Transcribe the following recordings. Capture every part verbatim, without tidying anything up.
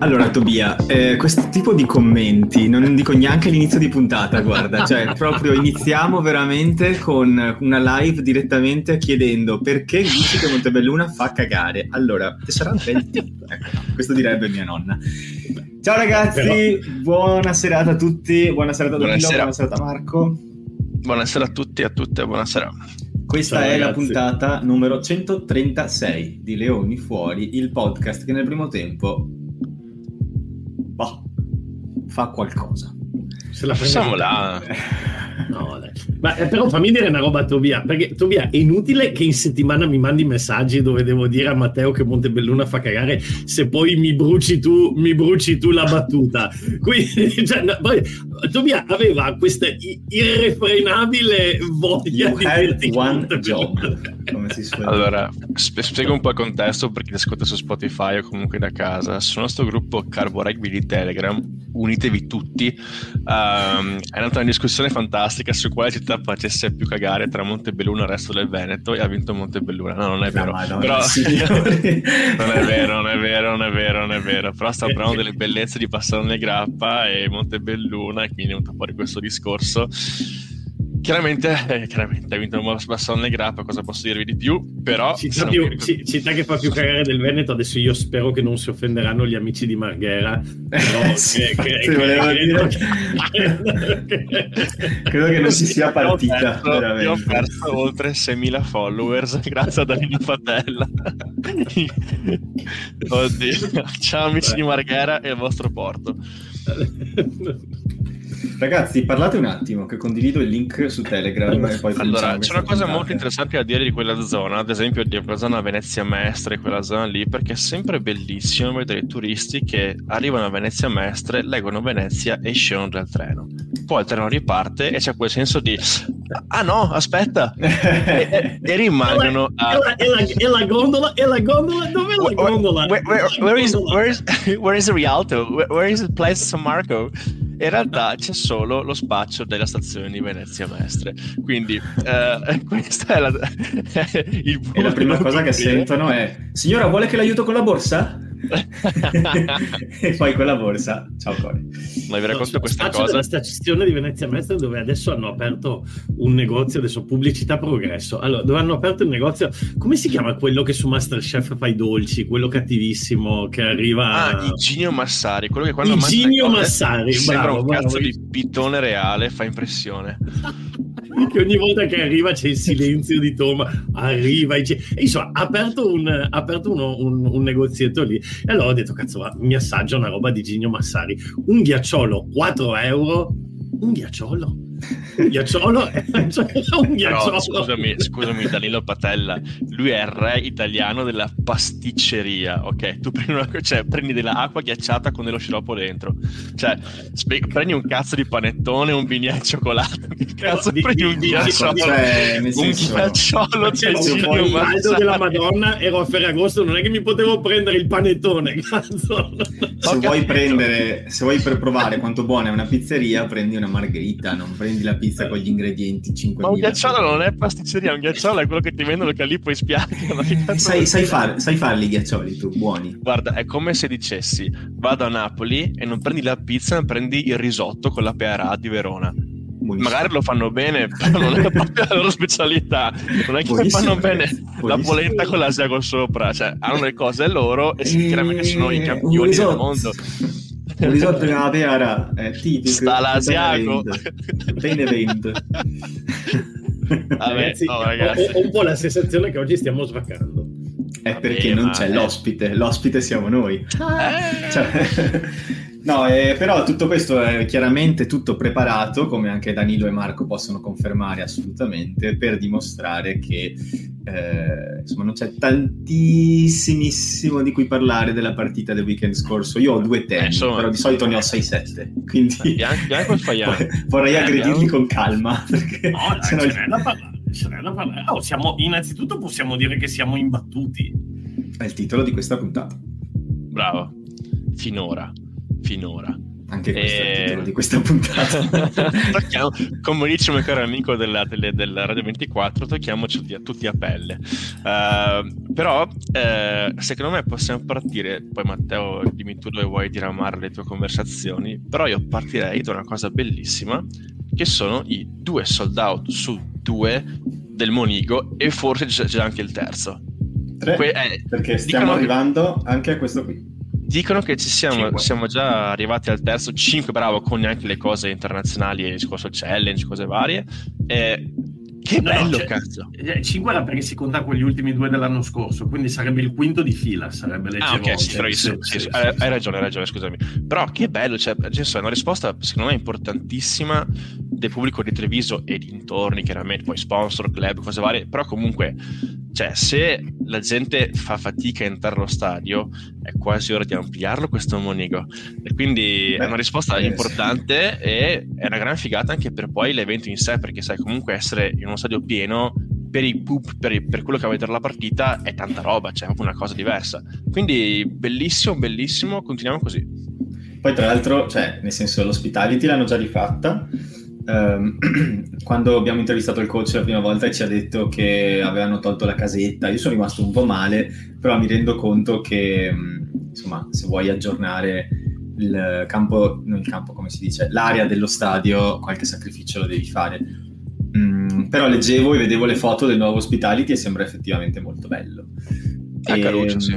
Allora Tobia, eh, questo tipo di commenti non dico neanche all'inizio di puntata, guarda, cioè proprio iniziamo veramente con una live direttamente chiedendo perché dici che Montebelluna fa cagare. Allora, te sarà un bel tip, ecco, questo direbbe mia nonna. Ciao ragazzi, però... buona serata a tutti, buona serata a Danilo, buona serata a Marco. Buonasera a tutti e a tutte, buonasera. Questa Ciao, è ragazzi. La puntata numero centotrentasei di Leoni Fuori, il podcast che nel primo tempo boh, fa qualcosa. Se la prendiamo là. No, dai. Ma però fammi dire una roba a Tobia, perché Tobia è inutile che in settimana mi mandi messaggi dove devo dire a Matteo che Montebelluna fa cagare se poi mi bruci tu, mi bruci tu la battuta. Quindi cioè, no, poi, Tobia aveva questa irrefrenabile voglia you di one job. Come si suona? Allora sp- spiego un po' il contesto per chi ascolta su Spotify o comunque da casa. Sono sto gruppo Carbo Rugby di Telegram, unitevi tutti. Um, è nata una discussione fantastica su quale città facesse più cagare tra Montebelluna e il resto del Veneto, e ha vinto Montebelluna. No, non è vero. No, però... non è vero, non è vero, non è vero, non è vero. Però sta parlando delle bellezze di Passarone Grappa e Montebelluna, e quindi è venuto fuori questo discorso. Chiaramente, eh, chiaramente ha vinto un Bassone Grappa, cosa posso dirvi di più? Però città, più, che... C- città che fa più cagare del Veneto. Adesso io spero che non si offenderanno gli amici di Marghera, però sì, che, che, che, dire... che... credo che non si sia partita. Io ho perso oltre seimila followers grazie a Danilo Fatella. Oddio. Ciao amici Beh. di Marghera e il vostro porto. Ragazzi, parlate un attimo che condivido il link su Telegram e poi allora c'è una cosa puntata. molto interessante da dire di quella zona, ad esempio di quella zona Venezia Mestre, quella zona lì, perché è sempre bellissimo vedere i turisti che arrivano a Venezia Mestre, leggono Venezia e scendono dal treno, poi il treno riparte e c'è quel senso di ah no, aspetta e, e rimangono a... e, la, e, la, e la gondola e la gondola dove la gondola where, where, where, is, where, is, where is Rialto, where, where is the place San Marco. In realtà c'è solo lo spaccio della stazione di Venezia Mestre, quindi eh, questa è la, il e la prima cosa che sentono è signora vuole che l'aiuto con la borsa? E poi con la borsa ciao Core. Ma vi racconto no, questa cosa della stazione di Venezia Mestre, dove adesso hanno aperto un negozio, adesso pubblicità progresso, allora dove hanno aperto il negozio, come si chiama quello che su MasterChef fa i dolci, quello cattivissimo che arriva ah Iginio Massari, quello che quando Iginio Massari sembra bravo, un bravo, cazzo bravo. di pitone reale, fa impressione. Che ogni volta che arriva c'è il silenzio di Toma, arriva e, e insomma ha aperto, un, ha aperto uno, un, un negozietto lì, e allora ho detto cazzo va, mi assaggio una roba di Iginio Massari, un ghiacciolo quattro euro, un ghiacciolo un ghiacciolo, un ghiacciolo. Però, scusami, scusami Danilo Patella, lui è il re italiano della pasticceria, ok? Tu prendi, una, cioè, prendi dell'acqua ghiacciata con dello sciroppo dentro, cioè spe- prendi un cazzo di panettone, un bignè al cioccolato, che cazzo di, prendi di, un ghiacciolo cioè, un senso, ghiacciolo cioè, un il caldo della Madonna, ero a Ferragosto, non è che mi potevo prendere il panettone, cazzo. Se okay. vuoi prendere, se vuoi per provare quanto buona è una pizzeria, prendi una margherita, non prendi prendi la pizza con gli ingredienti cinquemila. Ma un ghiacciolo non è pasticceria, un ghiacciolo è quello che ti vendono che lì poi spiacciano. Sai, sai, far, sai farli i ghiaccioli tu, buoni. Guarda, è come se dicessi vado a Napoli e non prendi la pizza, ma prendi il risotto con la P R A di Verona. Buonissimo. Magari lo fanno bene, però non è proprio la loro specialità. Non è che Buonissimo, fanno bene Buonissimo. la polenta con l'asiago sopra, cioè hanno le cose loro e chiaramente sono i campioni del mondo. Il risotto di una P R A è tipico. Sta l'asiago. Benevento. Vabbè, ragazzi, no, ragazzi. Ho, ho un po' la sensazione che oggi stiamo svaccando. È Vabbè, perché non c'è eh. l'ospite, l'ospite siamo noi. Eh. Cioè, no, eh, però tutto questo è chiaramente tutto preparato, come anche Danilo e Marco possono confermare assolutamente, per dimostrare che eh, insomma non c'è tantissimissimo di cui parlare della partita del weekend scorso. Io ho due temi, eh, insomma, però di solito ne ho sei sette, quindi bianco, bianco vorrei, vorrei eh, aggredirli bianco. con calma, perché no, no, sennò... ce n'è da parlare, ce n'è da parlare. Oh, siamo, innanzitutto possiamo dire che siamo imbattuti, è il titolo di questa puntata. Bravo. Finora Finora Anche questo e... è il titolo di questa puntata. Tocchiamo, come dice un caro amico della, delle, della Radio ventiquattro, tocchiamoci a tutti a pelle. Uh, però uh, secondo me possiamo partire, poi Matteo dimmi tu dove vuoi diramare le tue conversazioni, però io partirei da una cosa bellissima che sono i due sold out su due del Monigo, e forse c'è anche il terzo. Tre, que- eh, perché stiamo arrivando che... anche a questo qui. Dicono che ci siamo, siamo già arrivati al terzo, cinque, bravo, con anche le cose internazionali e il discorso challenge, cose varie. Eh, che no, bello, no, cazzo! cinque era perché si conta con gli ultimi due dell'anno scorso, quindi sarebbe il quinto di fila, sarebbe legge. Ah, ok, sì, sì, sì, sì, sì, hai, sì. hai ragione, hai ragione, scusami. Però che bello, cioè, è una risposta secondo me importantissima del pubblico di Treviso e dintorni, chiaramente, poi sponsor, club, cose varie, però comunque... Cioè, se la gente fa fatica a entrare allo stadio, è quasi ora di ampliarlo questo Monigo. E quindi beh, è una risposta eh, importante, sì. E è una gran figata anche per poi l'evento in sé, perché sai, comunque essere in uno stadio pieno per i pub, per, per quello che va a vedere la partita, è tanta roba, cioè è proprio una cosa diversa. Quindi bellissimo, bellissimo, continuiamo così. Poi tra l'altro, cioè, nel senso, l'hospitality l'hanno già rifatta. Quando abbiamo intervistato il coach la prima volta e ci ha detto che avevano tolto la casetta, io sono rimasto un po' male, però mi rendo conto che, insomma, se vuoi aggiornare il campo, non il campo, come si dice, l'area dello stadio, qualche sacrificio lo devi fare. Mm, però leggevo e vedevo le foto del nuovo hospitality e sembra effettivamente molto bello. A Caruccio, sì.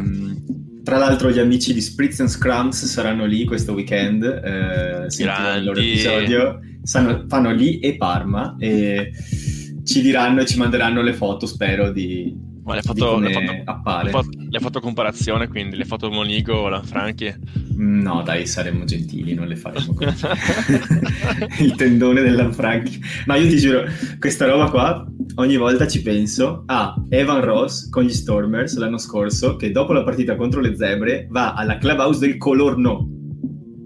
Tra l'altro gli amici di Spritz and Scrums saranno lì questo weekend, eh, sentiranno il loro episodio, sanno, fanno lì e Parma, e ci diranno e ci manderanno le foto, spero, di, ma le foto, di come le foto, appare. Le foto, le foto comparazione, quindi le foto Monigo, la Franchi? No dai, saremmo gentili, non le faremo così. Il tendone della Franchi. Ma io ti giuro, questa roba qua... Ogni volta ci penso a Evan Ross con gli Stormers l'anno scorso, che dopo la partita contro le Zebre va alla clubhouse del Colorno,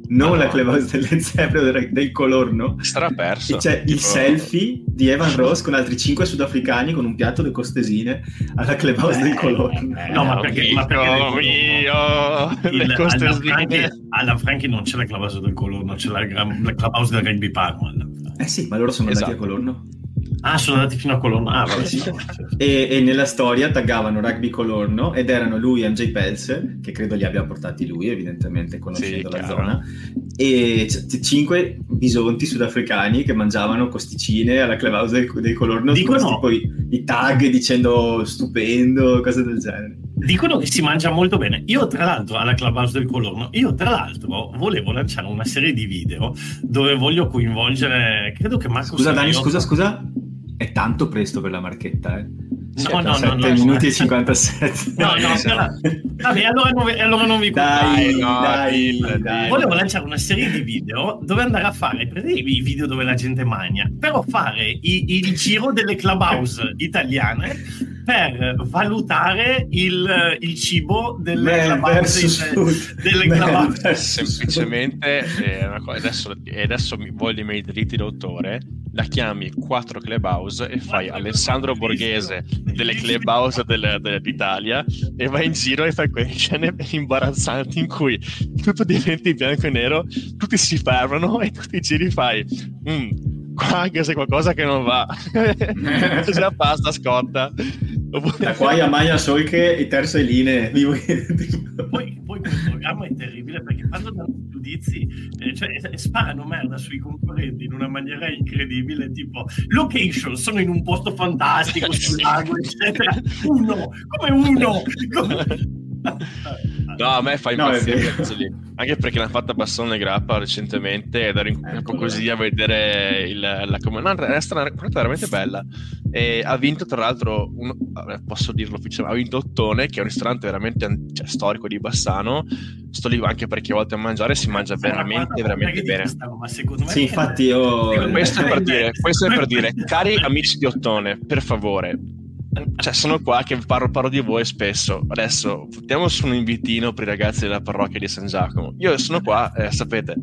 non oh. la clubhouse delle Zebre, del Colorno. Sarà perso. E c'è tipo... il selfie di Evan Ross con altri cinque sudafricani con un piatto di costesine alla clubhouse eh, del Colorno. Eh, no, ma perché? Ma perché mio, il, le costesine. Alla Franchi non c'è la clubhouse del Colorno, c'è la, la clubhouse del Rugby Parma. Eh sì, ma loro sono esatto. andati a Colorno. Ah, sono andati fino a Colorno. Ah, vabbè, sì. e, e nella storia taggavano Rugby Colorno ed erano lui e M J Pels, che credo li abbia portati lui, evidentemente, conoscendo sì, la chiaro. zona. E c- cinque bisonti sudafricani che mangiavano costicine alla clubhouse del, del Colorno. Dicono tipo i, i tag dicendo stupendo, cose del genere. Dicono che si mangia molto bene. Io tra l'altro alla clubhouse del Colorno, io tra l'altro volevo lanciare una serie di video dove voglio coinvolgere, credo che Marco. Scusa Dani, scusa, scusa. È tanto presto per la marchetta, eh? No, no, no, no. minuti e cinquantasette No, no, no. Vabbè, allora non, allora non vi dai, dai, no, dai, dai, dai. Volevo lanciare una serie di video dove andare a fare, per esempio, i video dove la gente magna, però fare i, il giro delle clubhouse italiane per valutare il, il cibo delle clubhouse. Delle clubhouse. Semplicemente, eh, una cosa, adesso, adesso mi voglio i miei diritti d'autore, la chiami quattro clubhouse e fai quattro Alessandro Borghese delle clubhouse del, del, d'Italia, e vai in giro e fai quelle scene imbarazzanti in cui tutto diventa in bianco e nero, tutti si fermano e tutti i giri fai mm, qua anche se qualcosa che non va c'è la pasta scotta. Da qua a Maya Solche e terze linee. Poi, poi quel programma è terribile perché quando danno giudizi, eh, cioè, sparano merda sui concorrenti in una maniera incredibile, tipo location, sono in un posto fantastico sul lago, eccetera. Uno, come uno. Come... No, a me fa impazzire no, anche perché l'hanno fatta Bassone Grappa recentemente ed ero in, ecco, un po' così a vedere il, la comandante. È stata veramente bella e ha vinto tra l'altro un, posso dirlo, ha vinto Ottone, che è un ristorante veramente cioè, storico di Bassano. Sto lì anche perché a volte a mangiare si mangia veramente veramente bene. Ma secondo me sì, infatti io questo è per dire, questo è per dire cari amici di Ottone, per favore, cioè sono qua che parlo, parlo di voi spesso, adesso buttiamo su un invitino per i ragazzi della parrocchia di San Giacomo, io sono qua, eh, sapete,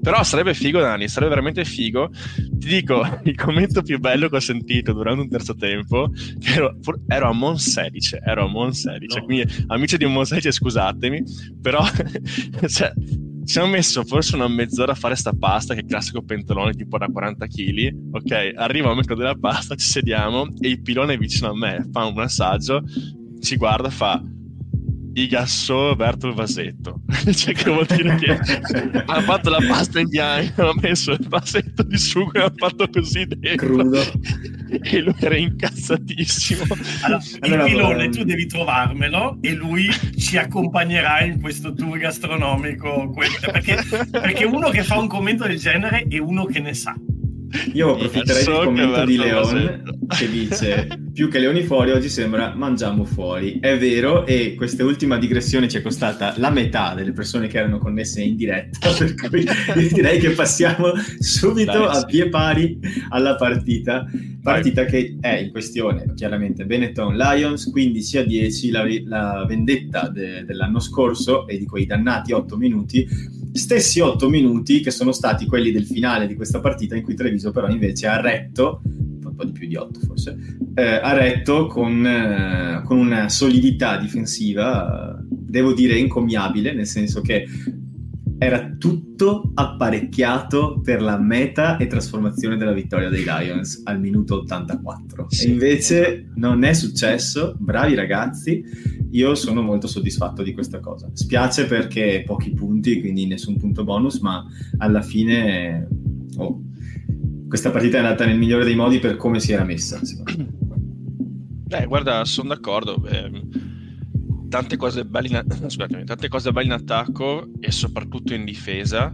però sarebbe figo Dani, sarebbe veramente figo. Ti dico il commento più bello che ho sentito durante un terzo tempo, che ero, ero a Monselice, ero a Monselice no. Quindi amici di Monselice scusatemi, però cioè ci hanno messo forse una mezz'ora a fare sta pasta, che è il classico pentolone tipo da quaranta chili, ok? Arriva a metà della pasta, ci sediamo e il pilone è vicino a me, fa un assaggio, ci guarda, fa i gassò verso il vasetto. Cioè, che vuol dire che ha fatto la pasta in bianco, ha messo il vasetto di sugo e ha fatto così dentro, crudo. E lui era incazzatissimo. Allora, allora, il pilone tu devi trovarmelo e lui ci accompagnerà in questo tour gastronomico, perché, perché uno che fa un commento del genere è uno che ne sa. Io approfitterei del commento di Leon che dice: più che leoni fuori oggi sembra mangiamo fuori. È vero, e questa ultima digressione ci è costata la metà delle persone che erano connesse in diretta, per cui direi che passiamo subito Dai, a pie pari alla partita partita Dai. Che è in questione chiaramente Benetton Lions, quindici a dieci, la, la vendetta de, dell'anno scorso e di quei dannati otto minuti. Stessi otto minuti che sono stati quelli del finale di questa partita, in cui Treviso però invece ha retto, un po' di più di otto forse, eh, ha retto con, eh, con una solidità difensiva, devo dire encomiabile, nel senso che era tutto apparecchiato per la meta e trasformazione della vittoria dei Lions al minuto ottantaquattro. Sì. E invece non è successo, bravi ragazzi, io sono molto soddisfatto di questa cosa. Spiace perché pochi punti, quindi nessun punto bonus, ma alla fine oh, questa partita è andata nel migliore dei modi per come si era messa, secondo me. Beh, guarda, sono d'accordo. Beh. Tante cose belle in a- scusatemi, tante cose belle in attacco e soprattutto in difesa,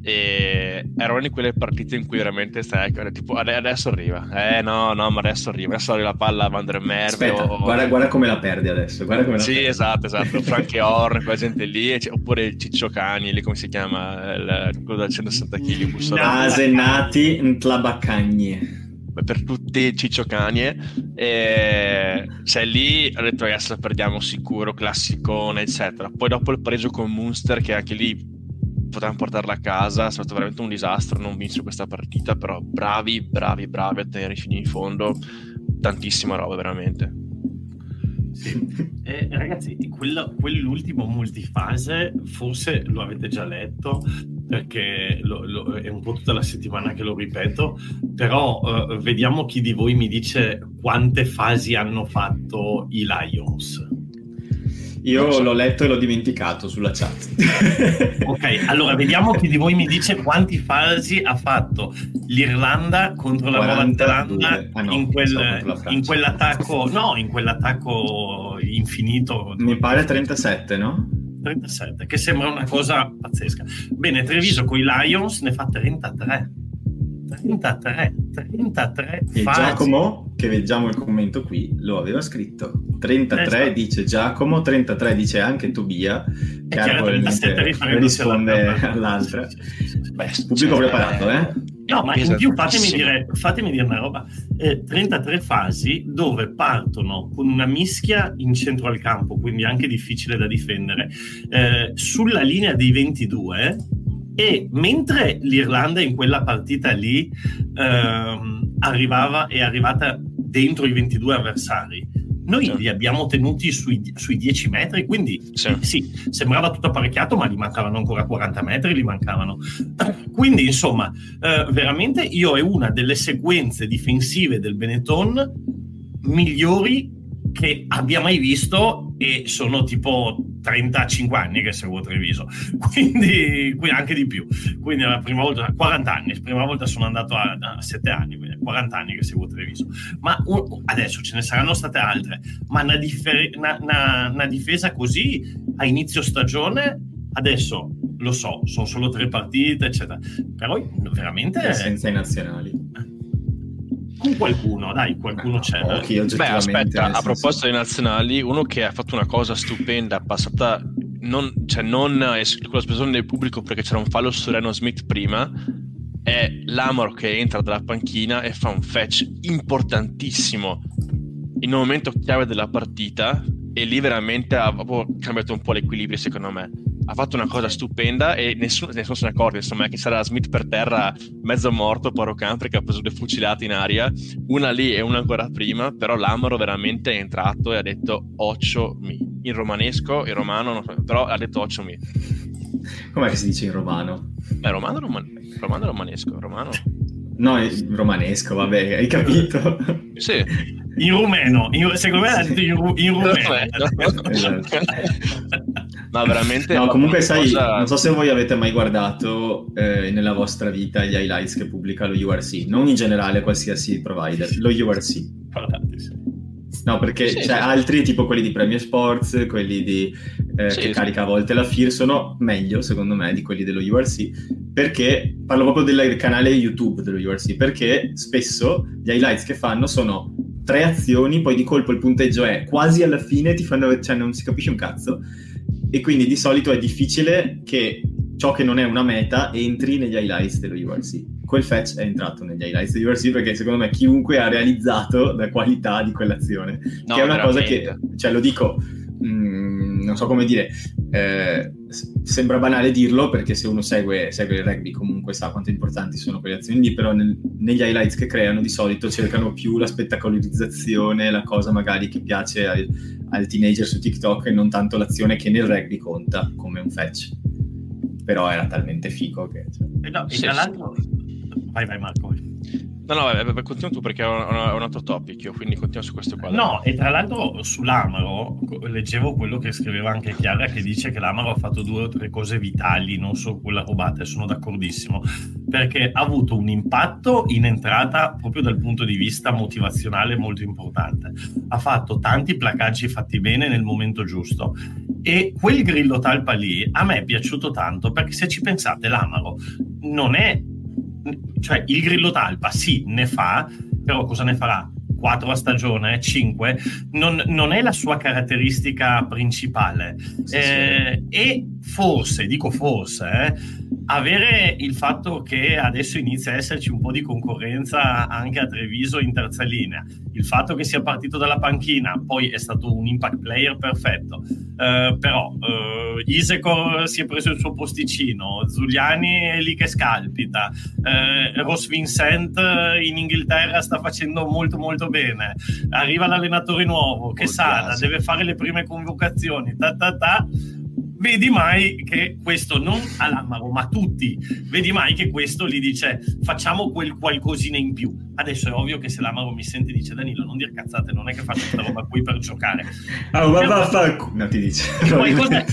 e erano di quelle partite in cui veramente stai, ecco, tipo adesso arriva, eh no no ma adesso arriva adesso arriva la palla a Van der Merwe, aspetta, o... guarda, guarda come la perde adesso, guarda come la sì perde. esatto esatto Franche Orr, quella gente lì, cioè, oppure Ciccio Cani lì, come si chiama il, quello da centosessanta chili, Nasenati Ntlabacagne, per tutti Ciccio Canie, e cioè lì ho detto adesso perdiamo sicuro, classicone eccetera. Poi dopo il pareggio con Munster, che anche lì potevamo portarla a casa, è stato veramente un disastro non vincere questa partita, però bravi bravi bravi a tenere fino in fondo, tantissima roba veramente. Sì. Eh, ragazzi, quello, quell'ultimo multifase forse lo avete già letto, perché lo, lo, è un po' tutta la settimana che lo ripeto, però eh, vediamo chi di voi mi dice quante fasi hanno fatto i Lions. Io so. L'ho letto e l'ho dimenticato sulla chat. Ok, allora vediamo chi di voi mi dice quanti fasi ha fatto l'Irlanda contro la Nuova Zelanda ah, no, in, quel, in quell'attacco, no, in quell'attacco infinito. Mi pare trentasette, no? trentasette, che sembra una cosa pazzesca. Bene, Treviso con i Lions ne fa trentatré. trentatré, trentatré e fasi. Giacomo, che leggiamo il commento qui, lo aveva scritto trentatré, esatto. Dice Giacomo, trentatré dice anche Tobia, che risponde all'altra. Beh, pubblico cioè, preparato eh? No, ma in più fatemi dire, fatemi dire una roba, eh, trentatré fasi dove partono con una mischia in centro al campo, quindi anche difficile da difendere, eh, sulla linea dei ventidue. E mentre l'Irlanda in quella partita lì ehm, arrivava è arrivata dentro i ventidue avversari, noi sì. li abbiamo tenuti sui, sui dieci metri, quindi sì. sì, sembrava tutto apparecchiato, ma gli mancavano ancora quaranta metri, gli mancavano. Quindi insomma, eh, veramente io è una delle sequenze difensive del Benetton migliori che abbia mai visto, e sono tipo trentacinque anni che seguo Treviso, quindi, quindi anche di più, quindi la prima volta, quaranta anni, la prima volta sono andato a, a sette anni, quindi quaranta anni che seguo Treviso, ma uh, adesso ce ne saranno state altre, ma una, differ- una, una, una difesa così a inizio stagione, adesso lo so, sono solo tre partite eccetera, però veramente senza i nazionali con qualcuno, dai, qualcuno no, c'è. Okay, beh, aspetta, a proposito dei nazionali, uno che ha fatto una cosa stupenda, passata, non, cioè non con la spesa del pubblico perché c'era un fallo su Reno Smith prima, è Lamor che entra dalla panchina e fa un fetch importantissimo in un momento chiave della partita, e lì veramente ha cambiato un po' l'equilibrio, secondo me. Ha fatto una cosa stupenda e nessuno, nessuno se ne accorge, insomma, che c'era Smith per terra mezzo morto, povero Canfri, che ha preso due fucilate in aria, una lì e una ancora prima, però Lamaro veramente è entrato e ha detto occio mi, in romanesco, in romano, però ha detto occio mi. com'è che si dice in romano? Beh, romano, roman... romano romanesco, romano. No, romanesco, vabbè, hai capito? Sì. In rumeno, in... secondo me l'ha detto in, ru... in rumeno. Esatto. No, veramente. No, comunque sai, cosa... non so se voi avete mai guardato eh, nella vostra vita gli highlights che pubblica lo U R C, non in generale qualsiasi provider, lo U R C. Guardate, sì. No, perché sì, cioè, sì. Altri, tipo quelli di Premier Sports, quelli di, eh, sì, che sì. carica a volte la F I R, sono meglio, secondo me, di quelli dello U R C, perché, parlo proprio del canale YouTube dello U R C, perché spesso gli highlights che fanno sono tre azioni, poi di colpo il punteggio è quasi alla fine, ti fanno, cioè non si capisce un cazzo, e quindi di solito è difficile che ciò che non è una meta entri negli highlights dello U R C. Quel fetch è entrato negli highlights di U R C perché secondo me chiunque ha realizzato la qualità di quell'azione, no, che è una veramente. cosa che, cioè lo dico, mh, non so come dire, eh, sembra banale dirlo perché se uno segue, segue il rugby comunque sa quanto importanti sono quelle azioni lì, però nel, negli highlights che creano di solito cercano più la spettacolarizzazione, la cosa magari che piace al, al teenager su TikTok e non tanto l'azione che nel rugby conta come un fetch, però era talmente figo che... Cioè... Eh no, sì, tra l'altro... Vai, vai Marco. No, no, continua tu perché è un altro topic, io quindi continuo su questo quadro. No, e tra l'altro sull'Amaro leggevo quello che scriveva anche Chiara, che dice che l'Amaro ha fatto due o tre cose vitali, non solo quella rubata, e sono d'accordissimo, perché ha avuto un impatto in entrata proprio dal punto di vista motivazionale molto importante. Ha fatto tanti placaggi fatti bene nel momento giusto, e quel grillo talpa lì a me è piaciuto tanto, perché se ci pensate l'Amaro non è... Cioè il grillo talpa sì, ne fa, però cosa ne farà? quattro a stagione, cinque, non, non è la sua caratteristica principale. Sì, eh, sì. E forse, dico forse, eh, avere il fatto che adesso inizia a esserci un po' di concorrenza anche a Treviso in terza linea, il fatto che sia partito dalla panchina, poi è stato un impact player perfetto, eh, però eh, Isecor si è preso il suo posticino, Zuliani è lì che scalpita, eh, Ross Vincent in Inghilterra sta facendo molto molto bene, arriva l'allenatore nuovo che oh, sana, sì. deve fare le prime convocazioni, ta ta ta, vedi mai che questo non all'Amaro ma tutti, vedi mai che questo gli dice facciamo quel qualcosina in più. Adesso è ovvio che se l'Amaro mi sente dice Danilo non dire cazzate, non è che faccio questa roba qui per giocare, oh, ma va, fa... no, ti dice. Qualcosa...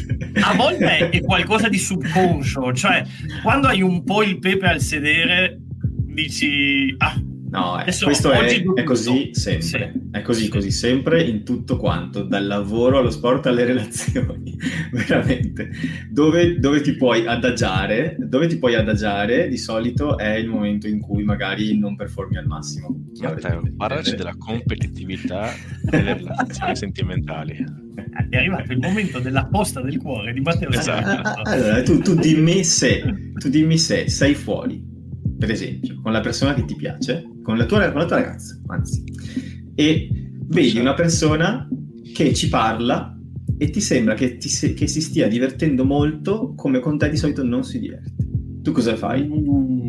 a volte è qualcosa di subconscio, cioè quando hai un po' il pepe al sedere dici ah no, adesso, questo è, è così sempre, sì. è così così sempre in tutto quanto, dal lavoro allo sport alle relazioni, veramente, dove, dove ti puoi adagiare, dove ti puoi adagiare di solito è il momento in cui magari non performi al massimo. Parlaci della competitività delle relazioni sentimentali. È arrivato il momento della posta del cuore di Matteo. Esatto. Allora, tu, tu dimmi se, tu dimmi se sei fuori, per esempio, con la persona che ti piace, con la tua, con la tua ragazza, anzi, e vedi una persona che ci parla e ti sembra che, ti se, che si stia divertendo molto come con te di solito non si diverte. Tu cosa fai? Uh.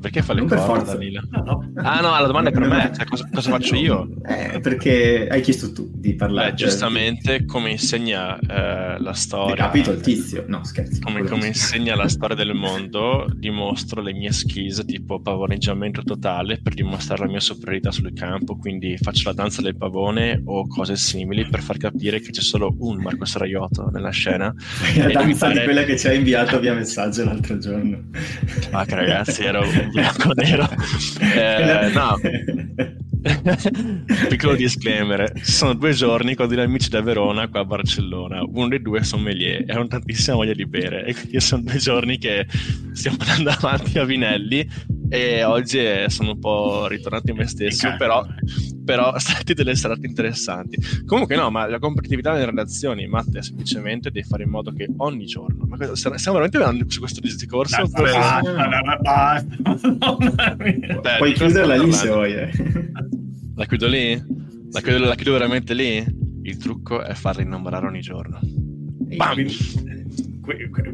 Perché fa le non corda, per forza. Danilo? No, no. Ah no, la domanda è per me, cioè, cosa, cosa faccio io? Eh, perché hai chiesto tu di parlare. Beh, giustamente, come insegna eh, la storia... Hai capito il tizio? No, scherzi. Come, come insegna la storia del mondo, dimostro le mie skills, tipo pavoneggiamento totale, per dimostrare la mia superiorità sul campo, quindi faccio la danza del pavone o cose simili per far capire che c'è solo un Marco Saraiotto nella scena. La danza pare... di quella che ci ha inviato via messaggio l'altro giorno. Ma che ragazzi, ero... bianco nero. Eh, no, piccolo disclaimer, sono due giorni con degli amici da Verona qua a Barcellona, uno dei due sommelier e ho tantissima voglia di bere e quindi sono due giorni che stiamo andando avanti a Vinelli e oggi sono un po' ritornato in me stesso, però però stati delle serate interessanti. Comunque no, ma la competitività nelle relazioni, Matte, semplicemente devi fare in modo che ogni giorno, ma cosa, stiamo veramente andando su questo discorso? No, per... no, no, no, no. Beh, puoi chiuderla lì se vuoi. La chiudo lì? La chiudo, la chiudo veramente lì? Il trucco è farla innamorare ogni giorno. Bam!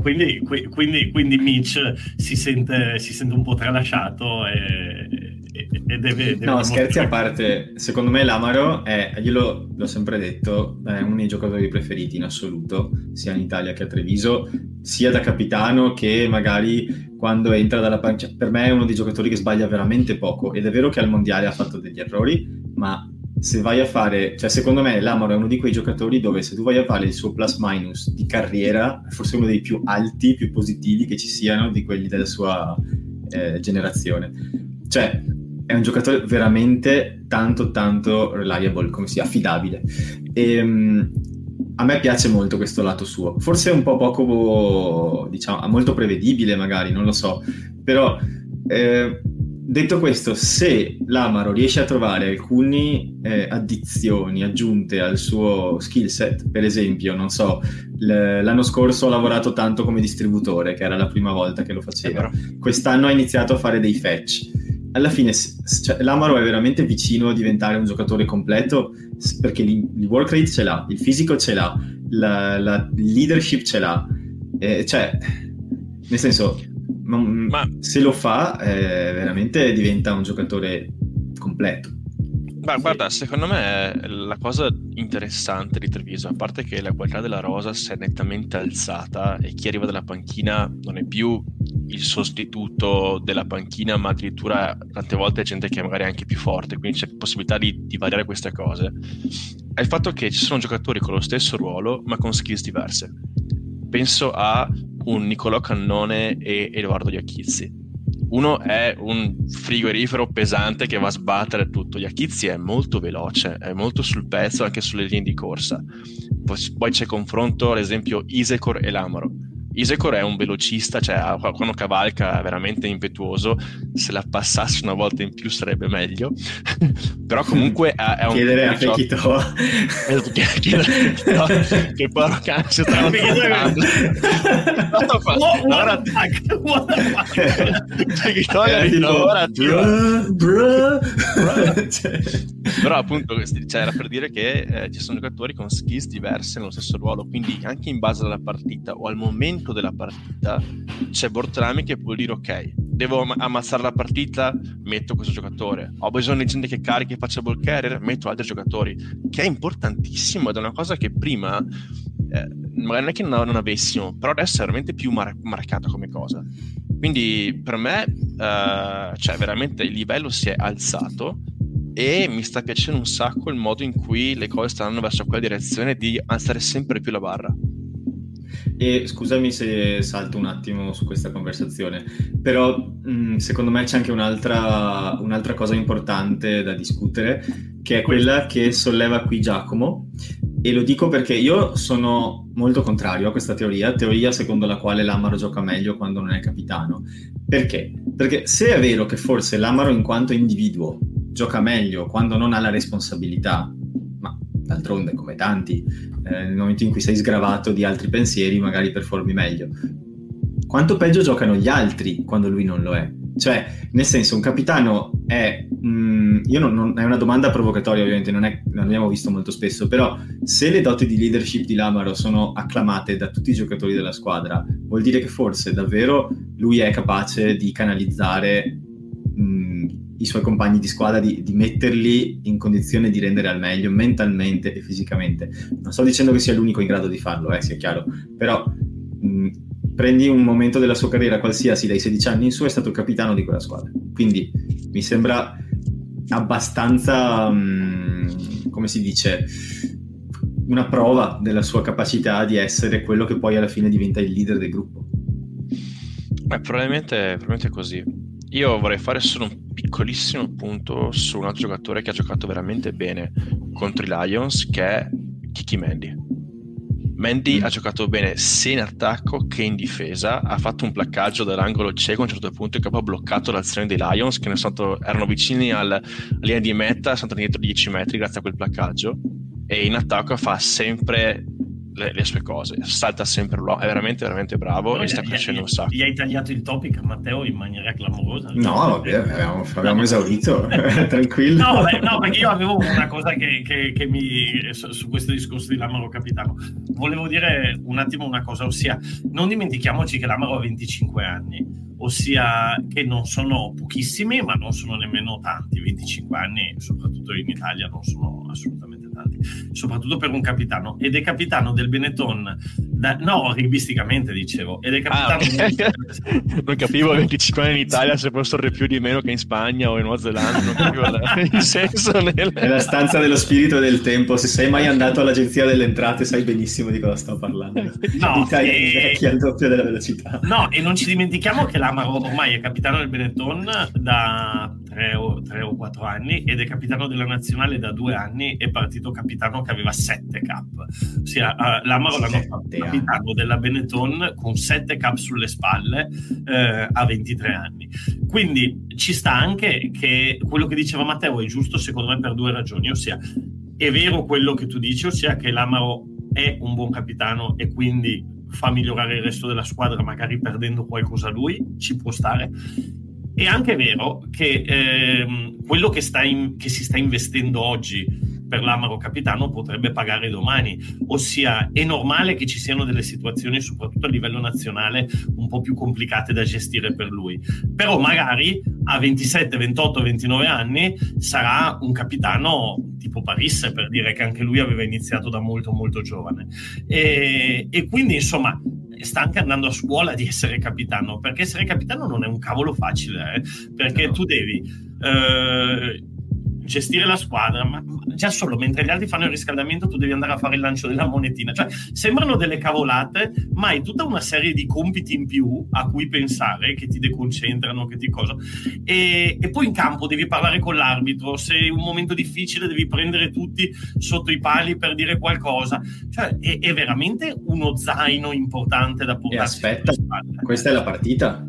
Quindi, quindi, quindi Mitch si sente, si sente un po' tralasciato e, e, e deve, deve no scherzi a parte, secondo me Lamaro è, io lo, l'ho sempre detto, è uno dei giocatori preferiti in assoluto sia in Italia che a Treviso, sia da capitano che magari quando entra dalla pancia. Per me è uno dei giocatori che sbaglia veramente poco, ed è vero che al mondiale ha fatto degli errori, ma se vai a fare, cioè secondo me Lamaro è uno di quei giocatori dove se tu vai a fare il suo plus minus di carriera è forse uno dei più alti, più positivi che ci siano di quelli della sua eh, generazione. Cioè è un giocatore veramente tanto tanto reliable, come sia affidabile, e um, a me piace molto questo lato suo, forse un po' poco, diciamo, molto prevedibile magari, non lo so, però eh, detto questo, se Lamaro riesce a trovare alcune eh, addizioni aggiunte al suo skill set, per esempio, non so, l- l'anno scorso ha lavorato tanto come distributore, che era la prima volta che lo faceva, eh, quest'anno ha iniziato a fare dei fetch, alla fine cioè, Lamaro è veramente vicino a diventare un giocatore completo, perché il work rate ce l'ha, il fisico ce l'ha, la, la leadership ce l'ha, eh, cioè, nel senso... Ma, ma se lo fa eh, veramente diventa un giocatore completo. Ma guarda, secondo me la cosa interessante di Treviso, a parte che la qualità della rosa si è nettamente alzata e chi arriva dalla panchina non è più il sostituto della panchina, ma addirittura tante volte è gente che è magari anche più forte, quindi c'è possibilità di, di variare queste cose, è il fatto che ci sono giocatori con lo stesso ruolo ma con skills diverse. Penso a un Nicolò Cannone e Edoardo Iachizzi. Uno è un frigorifero pesante che va a sbattere tutto. Iachizzi è molto veloce, è molto sul pezzo anche sulle linee di corsa. Poi c'è confronto, ad esempio, Isecor e Lamaro. Isecor è un velocista, cioè quando cavalca è veramente impetuoso, se la passasse una volta in più sarebbe meglio, però comunque è, è un chiedere a Fekito che porca cazzo stava però appunto cioè, era per dire che eh, ci sono giocatori con skills diverse nello stesso ruolo, quindi anche in base alla partita o al momento della partita c'è Bortrami che può dire ok, devo am- ammazzare la partita, metto questo giocatore, ho bisogno di gente che carichi e faccia ball carrier, metto altri giocatori, che è importantissimo ed è una cosa che prima eh, magari non è che non, non avessimo, però adesso è veramente più mar- marcata come cosa, quindi per me eh, cioè veramente il livello si è alzato e mi sta piacendo un sacco il modo in cui le cose stanno verso quella direzione di alzare sempre più la barra. E scusami se salto un attimo su questa conversazione, però mh, secondo me c'è anche un'altra, un'altra cosa importante da discutere, che è quella che solleva qui Giacomo, e lo dico perché io sono molto contrario a questa teoria, teoria secondo la quale Lamaro gioca meglio quando non è capitano. Perché? Perché se è vero che forse Lamaro in quanto individuo gioca meglio quando non ha la responsabilità, d'altronde come tanti, eh, nel momento in cui sei sgravato di altri pensieri magari performi meglio, quanto peggio giocano gli altri quando lui non lo è? Cioè, nel senso, un capitano è mh, io non, non è una domanda provocatoria ovviamente, non è, non l'abbiamo visto molto spesso, però se le doti di leadership di Lamaro sono acclamate da tutti i giocatori della squadra, vuol dire che forse davvero lui è capace di canalizzare mh, i suoi compagni di squadra, di, di metterli in condizione di rendere al meglio mentalmente e fisicamente. Non sto dicendo che sia l'unico in grado di farlo, eh, sia chiaro, però mh, prendi un momento della sua carriera qualsiasi, dai sedici anni in su è stato il capitano di quella squadra, quindi mi sembra abbastanza mh, come si dice, una prova della sua capacità di essere quello che poi alla fine diventa il leader del gruppo. Beh, probabilmente, probabilmente è così. Io vorrei fare solo un piccolissimo punto su un altro giocatore che ha giocato veramente bene contro i Lions, che è Kiki Mendy. Mendy mm. ha giocato bene sia in attacco che in difesa, ha fatto un placcaggio dall'angolo cieco a un certo punto che ha bloccato l'azione dei Lions, che stato, erano vicini al, alla linea di meta, sono tornati dietro dieci metri grazie a quel placcaggio, e in attacco fa sempre le, le sue cose, salta sempre là, è veramente veramente bravo, no, e sta crescendo un sacco. Gli hai tagliato il topic a Matteo in maniera clamorosa. No, vabbè, avevamo, avevamo esaurito, tranquillo. No, beh, no, perché io avevo una cosa che, che, che mi, su questo discorso di Lamaro capitano, volevo dire un attimo una cosa, ossia non dimentichiamoci che Lamaro ha venticinque anni, ossia che non sono pochissimi, ma non sono nemmeno tanti, venticinque anni, soprattutto in Italia, non sono assolutamente tanti, soprattutto per un capitano, ed è capitano del Benetton, da, no, rugbisticamente dicevo, ed è capitano... Ah, okay. del... non capivo, venticinque anni in Italia, se possono più di meno che in Spagna o in Nuova Zelanda, non capivo la... il senso nel... È la stanza dello spirito e del tempo, se sei mai andato all'agenzia delle entrate sai benissimo di cosa sto parlando, no, l'Italia e... è al doppio della velocità. No, e non ci dimentichiamo che la Lamaro ormai è capitano del Benetton da tre o, tre o quattro anni ed è capitano della nazionale da due anni e partito capitano che aveva sette cap. Ossia, uh, Lamaro l'hanno fatto capitano della Benetton con sette cap sulle spalle uh, a ventitré anni. Quindi ci sta anche che quello che diceva Matteo è giusto secondo me per due ragioni, ossia è vero quello che tu dici, ossia che Lamaro è un buon capitano e quindi fa migliorare il resto della squadra magari perdendo qualcosa lui, ci può stare. È anche vero che ehm, quello che, sta in, che si sta investendo oggi per Lamaro capitano potrebbe pagare domani, ossia è normale che ci siano delle situazioni soprattutto a livello nazionale un po' più complicate da gestire per lui, però magari a ventisette, ventotto, ventinove anni sarà un capitano tipo Parisse, per dire che anche lui aveva iniziato da molto molto giovane e, e quindi insomma sta anche andando a scuola di essere capitano, perché essere capitano non è un cavolo facile, eh? Perché no. Tu devi eh, gestire la squadra, ma già solo mentre gli altri fanno il riscaldamento tu devi andare a fare il lancio della monetina, cioè sembrano delle cavolate ma è tutta una serie di compiti in più a cui pensare che ti deconcentrano, che ti cosa, e, e poi in campo devi parlare con l'arbitro, se è un momento difficile devi prendere tutti sotto i pali per dire qualcosa, cioè è, è veramente uno zaino importante da portare. E aspetta, questa è la partita,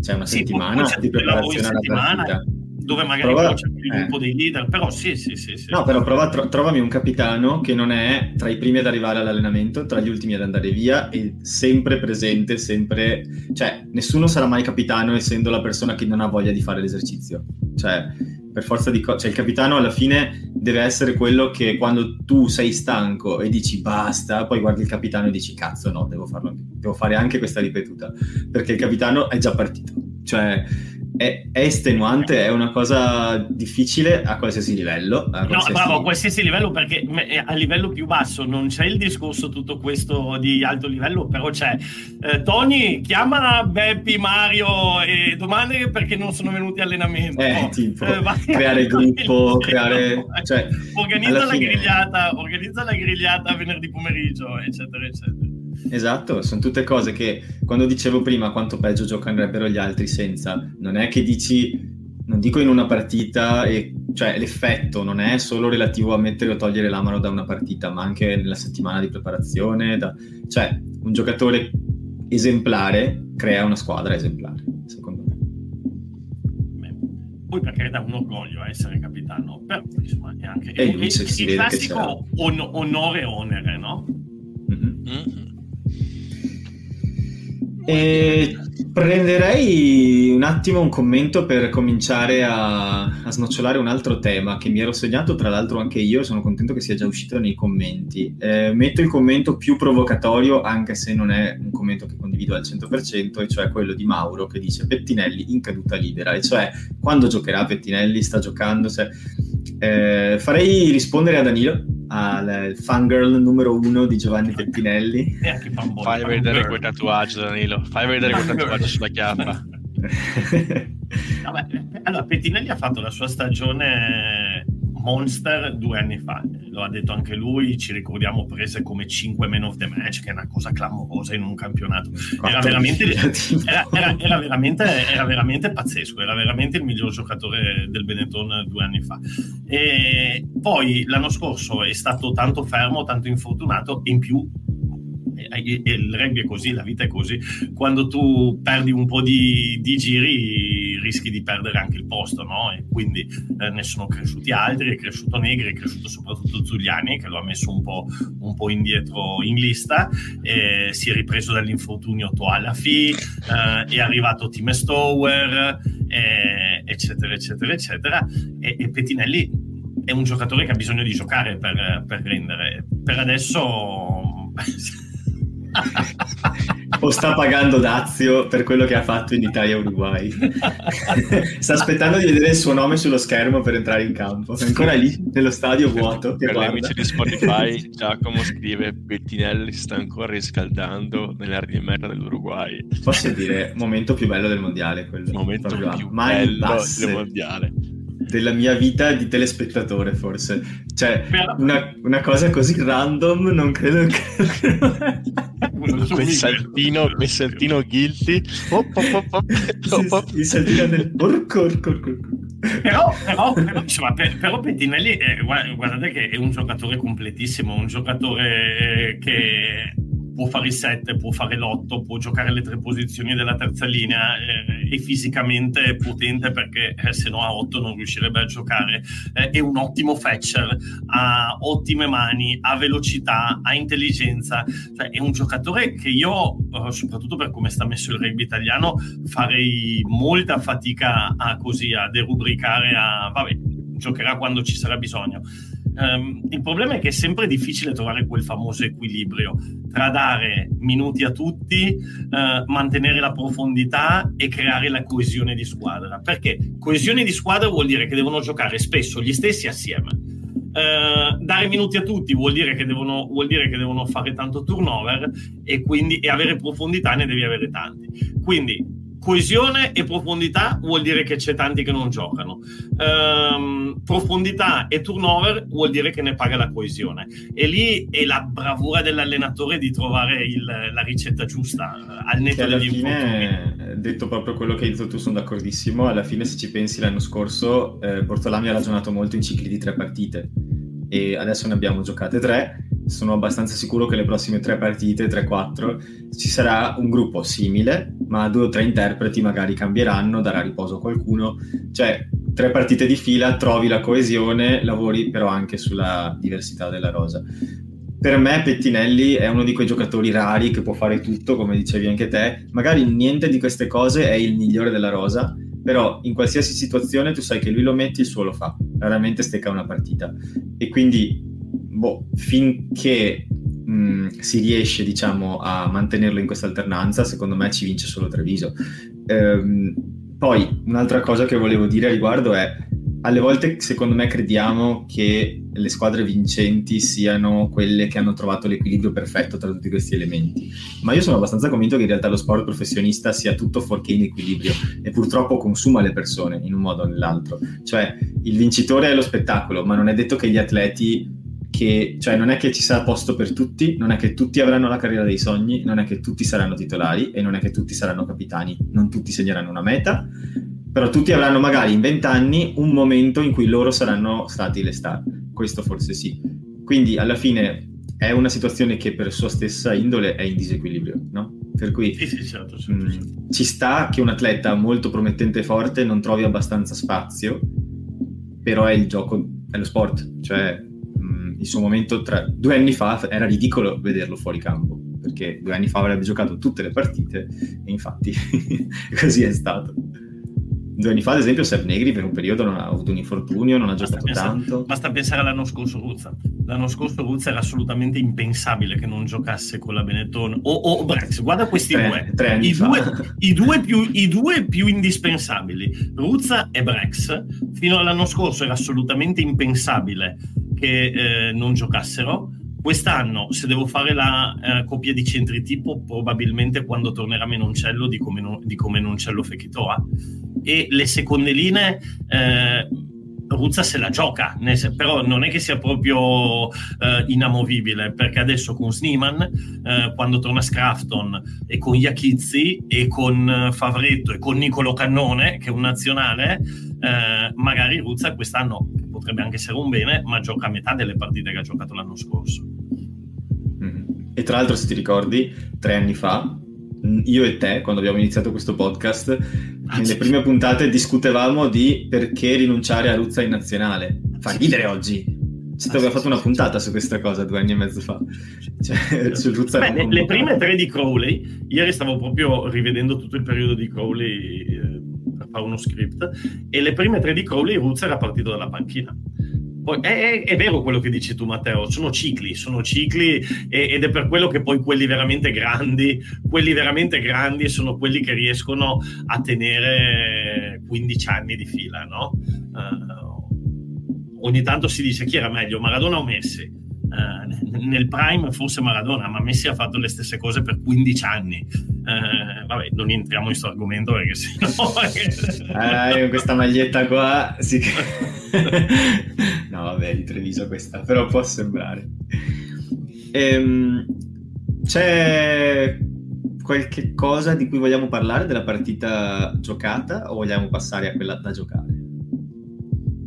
c'è una sì, settimana c'è di preparazione alla partita dove magari prova... c'è il gruppo eh. dei leader, però sì, sì, sì. sì. No, però prova, tro- trovami un capitano che non è tra i primi ad arrivare all'allenamento, tra gli ultimi ad andare via, e sempre presente, sempre... Cioè, nessuno sarà mai capitano essendo la persona che non ha voglia di fare l'esercizio. Cioè, per forza di co- cioè, il capitano alla fine deve essere quello che quando tu sei stanco e dici basta, poi guardi il capitano e dici cazzo no, devo farlo, devo fare anche questa ripetuta, perché il capitano è già partito. Cioè... È, è estenuante, è una cosa difficile a qualsiasi livello. A qualsiasi... No, bravo, a qualsiasi livello, perché a livello più basso non c'è il discorso tutto questo di alto livello, però c'è eh, Tony, chiama Beppi, Mario e domande perché non sono venuti all'allenamento. Eh, no? tipo, eh, vai, creare gruppo, creare... Cioè, organizza la fine... grigliata, organizza la grigliata venerdì pomeriggio, eccetera, eccetera. Esatto, sono tutte cose che quando dicevo prima quanto peggio giocherebbero gli altri senza, non è che dici, non dico in una partita, e, cioè l'effetto non è solo relativo a mettere o togliere la mano da una partita, ma anche nella settimana di preparazione, da, cioè un giocatore esemplare crea una squadra esemplare, secondo me. Beh, poi perché dà un orgoglio essere capitano, però insomma è anche e il, il, il classico on- onore onere, no? Mm-hmm. Mm-hmm. E prenderei un attimo un commento per cominciare a, a snocciolare un altro tema che mi ero segnato, tra l'altro anche io sono contento che sia già uscito nei commenti. Eh, metto il commento più provocatorio, anche se non è un commento che condivido al cento per cento, e cioè quello di Mauro che dice Pettinelli in caduta libera, e cioè quando giocherà Pettinelli, sta giocando, se... eh, farei rispondere a Danilo, al fangirl numero uno di Giovanni Pettinelli. E anche fai fangirl. Vedere quel tatuaggio, Danilo, fai vedere fangirl. Quel tatuaggio sulla chiappa. Vabbè, allora Pettinelli ha fatto la sua stagione monster due anni fa, lo ha detto anche lui, ci ricordiamo prese come cinque man of the match, che è una cosa clamorosa in un campionato, era veramente, era, era, era, veramente, era veramente pazzesco, era veramente il miglior giocatore del Benetton due anni fa, e poi l'anno scorso è stato tanto fermo, tanto infortunato, e in più il rugby è così, la vita è così, quando tu perdi un po' di, di giri rischi di perdere anche il posto, no? E quindi eh, ne sono cresciuti altri, è cresciuto Negri, è cresciuto soprattutto Zuliani, che lo ha messo un po', un po' indietro in lista, eh, si è ripreso dall'infortunio Toalafi, eh, è arrivato Tim Stower, eh, eccetera eccetera eccetera, e, e Pettinelli è un giocatore che ha bisogno di giocare per, per rendere. Per adesso o sta pagando Dazio per quello che ha fatto in Italia-Uruguay. Sta aspettando di vedere il suo nome sullo schermo per entrare in campo. È ancora lì, nello stadio vuoto. Per gli amici di Spotify, Giacomo scrive: Pettinelli sta ancora riscaldando nell'area di merda dell'Uruguay. Posso dire, momento più bello del mondiale. Quello. Momento Proprio più bello basse. del mondiale. Della mia vita di telespettatore, forse. Cioè, una, una cosa così random, non credo che... quel saltino, quel saltino guilty. Oh, oh, oh, oh, oh. Il saltino del... Però, però, però, insomma, per, però Pettinelli, eh, guardate che è un giocatore completissimo, un giocatore che... può fare il sette, può fare l'otto, può giocare le tre posizioni della terza linea, eh, è fisicamente potente perché eh, se no a otto non riuscirebbe a giocare, eh, è un ottimo fetcher, ha ottime mani, ha velocità, ha intelligenza, cioè, è un giocatore che io, eh, soprattutto per come sta messo il rugby italiano, farei molta fatica a così a derubricare a vabbè, giocherà quando ci sarà bisogno. Um, il problema è che è sempre difficile trovare quel famoso equilibrio tra dare minuti a tutti, uh, mantenere la profondità e creare la coesione di squadra, perché coesione di squadra vuol dire che devono giocare spesso gli stessi assieme, uh, dare minuti a tutti vuol dire che devono, vuol dire che devono fare tanto turnover, e quindi e avere profondità ne devi avere tanti, quindi coesione e profondità vuol dire che c'è tanti che non giocano, ehm, profondità e turnover vuol dire che ne paga la coesione, e lì è la bravura dell'allenatore di trovare il, la ricetta giusta al netto degli infortuni. Detto proprio quello che hai detto tu, sono d'accordissimo. Alla fine, se ci pensi, l'anno scorso eh, Bortolami ha ragionato molto in cicli di tre partite e adesso ne abbiamo giocate tre. Sono abbastanza sicuro che le prossime tre partite, tre quattro, ci sarà un gruppo simile, ma due o tre interpreti magari cambieranno, darà riposo a qualcuno. Cioè, tre partite di fila, trovi la coesione, lavori però anche sulla diversità della rosa. Per me Pettinelli è uno di quei giocatori rari che può fare tutto, come dicevi anche te. Magari niente di queste cose è il migliore della rosa, però in qualsiasi situazione tu sai che lui lo metti, il suo lo fa. Raramente stecca una partita. E quindi... Boh, finché mh, si riesce, diciamo, a mantenerlo in questa alternanza, secondo me ci vince solo Treviso. Ehm, poi un'altra cosa che volevo dire a riguardo è: alle volte secondo me crediamo che le squadre vincenti siano quelle che hanno trovato l'equilibrio perfetto tra tutti questi elementi, ma io sono abbastanza convinto che in realtà lo sport professionista sia tutto fuorché in equilibrio e purtroppo consuma le persone in un modo o nell'altro. Cioè, il vincitore è lo spettacolo, ma non è detto che gli atleti Che, cioè non è che ci sarà posto per tutti, non è che tutti avranno la carriera dei sogni, non è che tutti saranno titolari e non è che tutti saranno capitani, non tutti segneranno una meta, però tutti avranno magari in vent'anni un momento in cui loro saranno stati le star, questo forse sì. Quindi alla fine è una situazione che per sua stessa indole è in disequilibrio, no? Per cui sì, sì, certo, certo, mh, certo. Ci sta che un atleta molto promettente e forte non trovi abbastanza spazio, però è il gioco, è lo sport, cioè il suo momento tra... due anni fa era ridicolo vederlo fuori campo, perché due anni fa avrebbe giocato tutte le partite e infatti così è stato. Due anni fa, ad esempio, Seb Negri per un periodo non ha avuto un infortunio, non ha basta giocato pensare, tanto. Basta pensare all'anno scorso Ruzza. L'anno scorso Ruzza era assolutamente impensabile che non giocasse con la Benetton. O oh, oh, Brex, guarda questi tre, due. Tre anni I, fa. Due, i, due più, I due più indispensabili, Ruzza e Brex. Fino all'anno scorso era assolutamente impensabile che eh, non giocassero. Quest'anno, se devo fare la eh, copia di centri tipo, probabilmente quando tornerà Menoncello di come, non, di come Menoncello Fekitoa, e le seconde linee eh, Ruzza se la gioca, nel, però non è che sia proprio eh, inamovibile, perché adesso con Sneeman, eh, quando torna Scrafton, e con Iachizzi e con eh, Favretto e con Nicolo Cannone, che è un nazionale, eh, magari Ruzza quest'anno potrebbe anche essere un bene, ma gioca a metà delle partite che ha giocato l'anno scorso. E tra l'altro, se ti ricordi, tre anni fa io e te, quando abbiamo iniziato questo podcast, ah, nelle sì. prime puntate discutevamo di perché rinunciare a Ruzza in nazionale. Fa ridere oggi. Cioè, ah, abbiamo sì, fatto sì, una puntata sì. su questa cosa due anni e mezzo fa. Cioè, sì. su Ruzza. Beh, le, le prime tre di Crowley, ieri stavo proprio rivedendo tutto il periodo di Crowley eh, a fare uno script, e le prime tre di Crowley Ruzza era partito dalla panchina. Poi, è, è, è vero quello che dici tu, Matteo, sono cicli, sono cicli e, ed è per quello che poi quelli veramente grandi, quelli veramente grandi sono quelli che riescono a tenere quindici anni di fila, no? Uh, ogni tanto si dice chi era meglio, Maradona o Messi? Uh, nel prime forse Maradona, ma Messi ha fatto le stesse cose per quindici anni. Uh, vabbè, non entriamo in questo argomento perché sennò ah, io questa maglietta qua sì che... No, vabbè, di Treviso questa, però può sembrare. Ehm, c'è qualche cosa di cui vogliamo parlare della partita giocata o vogliamo passare a quella da giocare?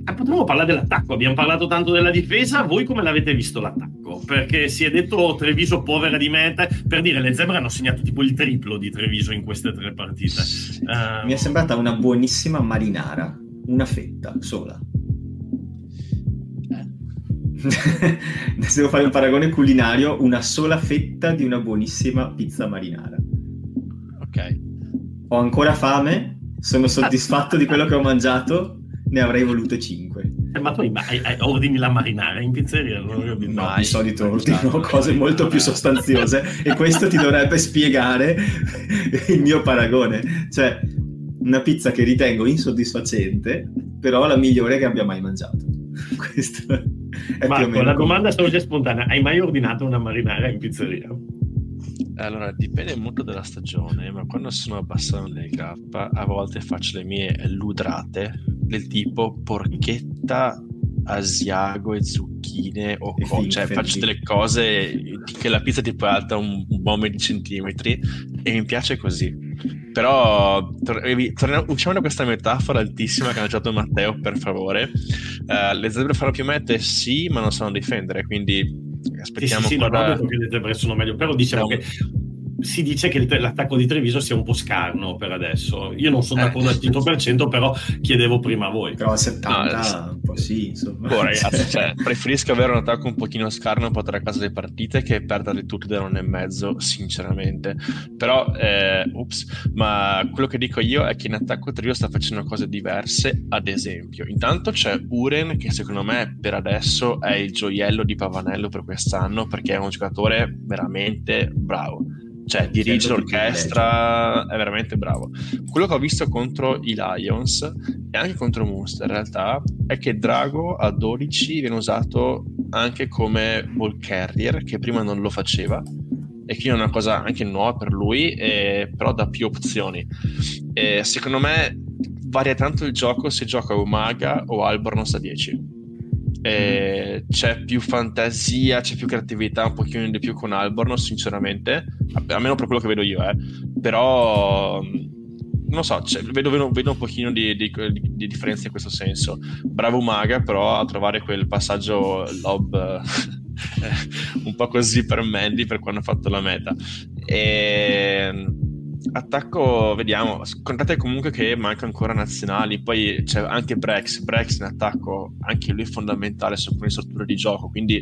Eh, potremmo parlare dell'attacco, abbiamo parlato tanto della difesa, voi come l'avete visto l'attacco? Perché si è detto oh, Treviso povera di meta, per dire le Zebre hanno segnato tipo il triplo di Treviso in queste tre partite. Uh... Mi è sembrata una buonissima marinara, una fetta sola. Se devo fare un paragone culinario, una sola fetta di una buonissima pizza marinara. Ok. Ho ancora fame, sono soddisfatto di quello che ho mangiato, ne avrei volute cinque. Eh, ma tu ma, hai, hai, ordini la marinara in pizzeria? Non no, mai. Di solito ordino cose molto più sostanziose e questo ti dovrebbe spiegare il mio paragone. Cioè, una pizza che ritengo insoddisfacente, però la migliore che abbia mai mangiato. Questo è... Marco, la domanda sorge spontanea: hai mai ordinato una marinara in pizzeria? Allora, dipende molto dalla stagione, ma quando sono abbassato nelle grappa a volte faccio le mie ludrate del tipo porchetta, asiago e zucchine o e co- cioè faccio delle cose che la pizza tipo è alta un bombe di centimetri e mi piace così. Però tor- torniamo, usciamo da questa metafora altissima che ha lanciato Matteo, per favore. Uh, le Zebre fanno più mete, sì, ma non sanno difendere, quindi aspettiamo. Sì, sì, ancora... no, no, perché le Zebre sono meglio, però diciamo no. che si dice che l'attacco di Treviso sia un po' scarno per adesso. Io non sono d'accordo al cento per cento, però chiedevo prima a voi. Però a settanta no, un po' sì, insomma. Boh, ragazzi, cioè, preferisco avere un attacco un pochino scarno e poter a casa le partite che perderle tutte da un e mezzo, sinceramente. Però, eh, ups, ma quello che dico io è che in attacco Treviso sta facendo cose diverse, ad esempio. Intanto c'è Uren, che secondo me per adesso è il gioiello di Pavanello per quest'anno, perché è un giocatore veramente bravo. Cioè dirige l'orchestra, è veramente bravo. Quello che ho visto contro i Lions e anche contro Munster in realtà è che Drago a dodici viene usato anche come ball carrier, che prima non lo faceva, e quindi è una cosa anche nuova per lui, e però dà più opzioni. E secondo me varia tanto il gioco se gioca Umaga o Albornoz a dieci. E c'è più fantasia, c'è più creatività, un pochino di più con Albornoz, sinceramente, almeno per quello che vedo io, eh. Però non so, cioè, vedo, vedo, vedo un pochino di, di, di differenza in questo senso. Bravo Umaga però a trovare quel passaggio lob un po' così per Mandy per quando ha fatto la meta. E attacco, vediamo, contate comunque che manca ancora nazionali, poi c'è anche Brex, Brex in attacco, anche lui è fondamentale su alcune strutture di gioco, quindi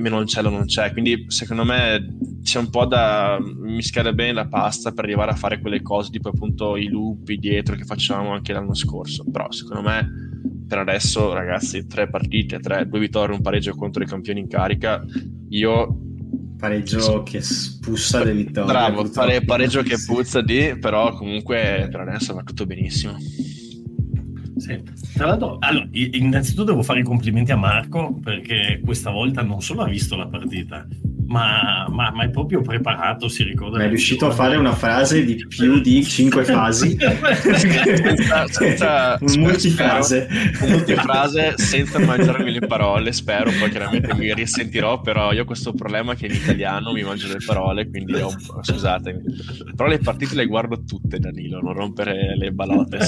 Menoncello non c'è, quindi secondo me c'è un po' da mischiare bene la pasta per arrivare a fare quelle cose tipo appunto i lupi dietro che facciamo anche l'anno scorso. Però secondo me per adesso, ragazzi, tre partite, tre, due vittorie, un pareggio contro i campioni in carica, io... pareggio che puzza di vittoria. Bravo, pare, pareggio che puzza di, però comunque per adesso va tutto benissimo. Sì. Tra l'altro, allora, innanzitutto devo fare i complimenti a Marco perché questa volta non solo ha visto la partita, ma, ma, ma è proprio preparato, si ricorda. Ma è riuscito a fare una frase di più di cinque fasi. senza, senza, un multifrase. Un multifrase senza mangiarmi le parole, spero, poi chiaramente mi risentirò, però io ho questo problema che in italiano mi mangio le parole, quindi ho, scusatemi. Però le partite le guardo tutte, Danilo, non rompere le balote.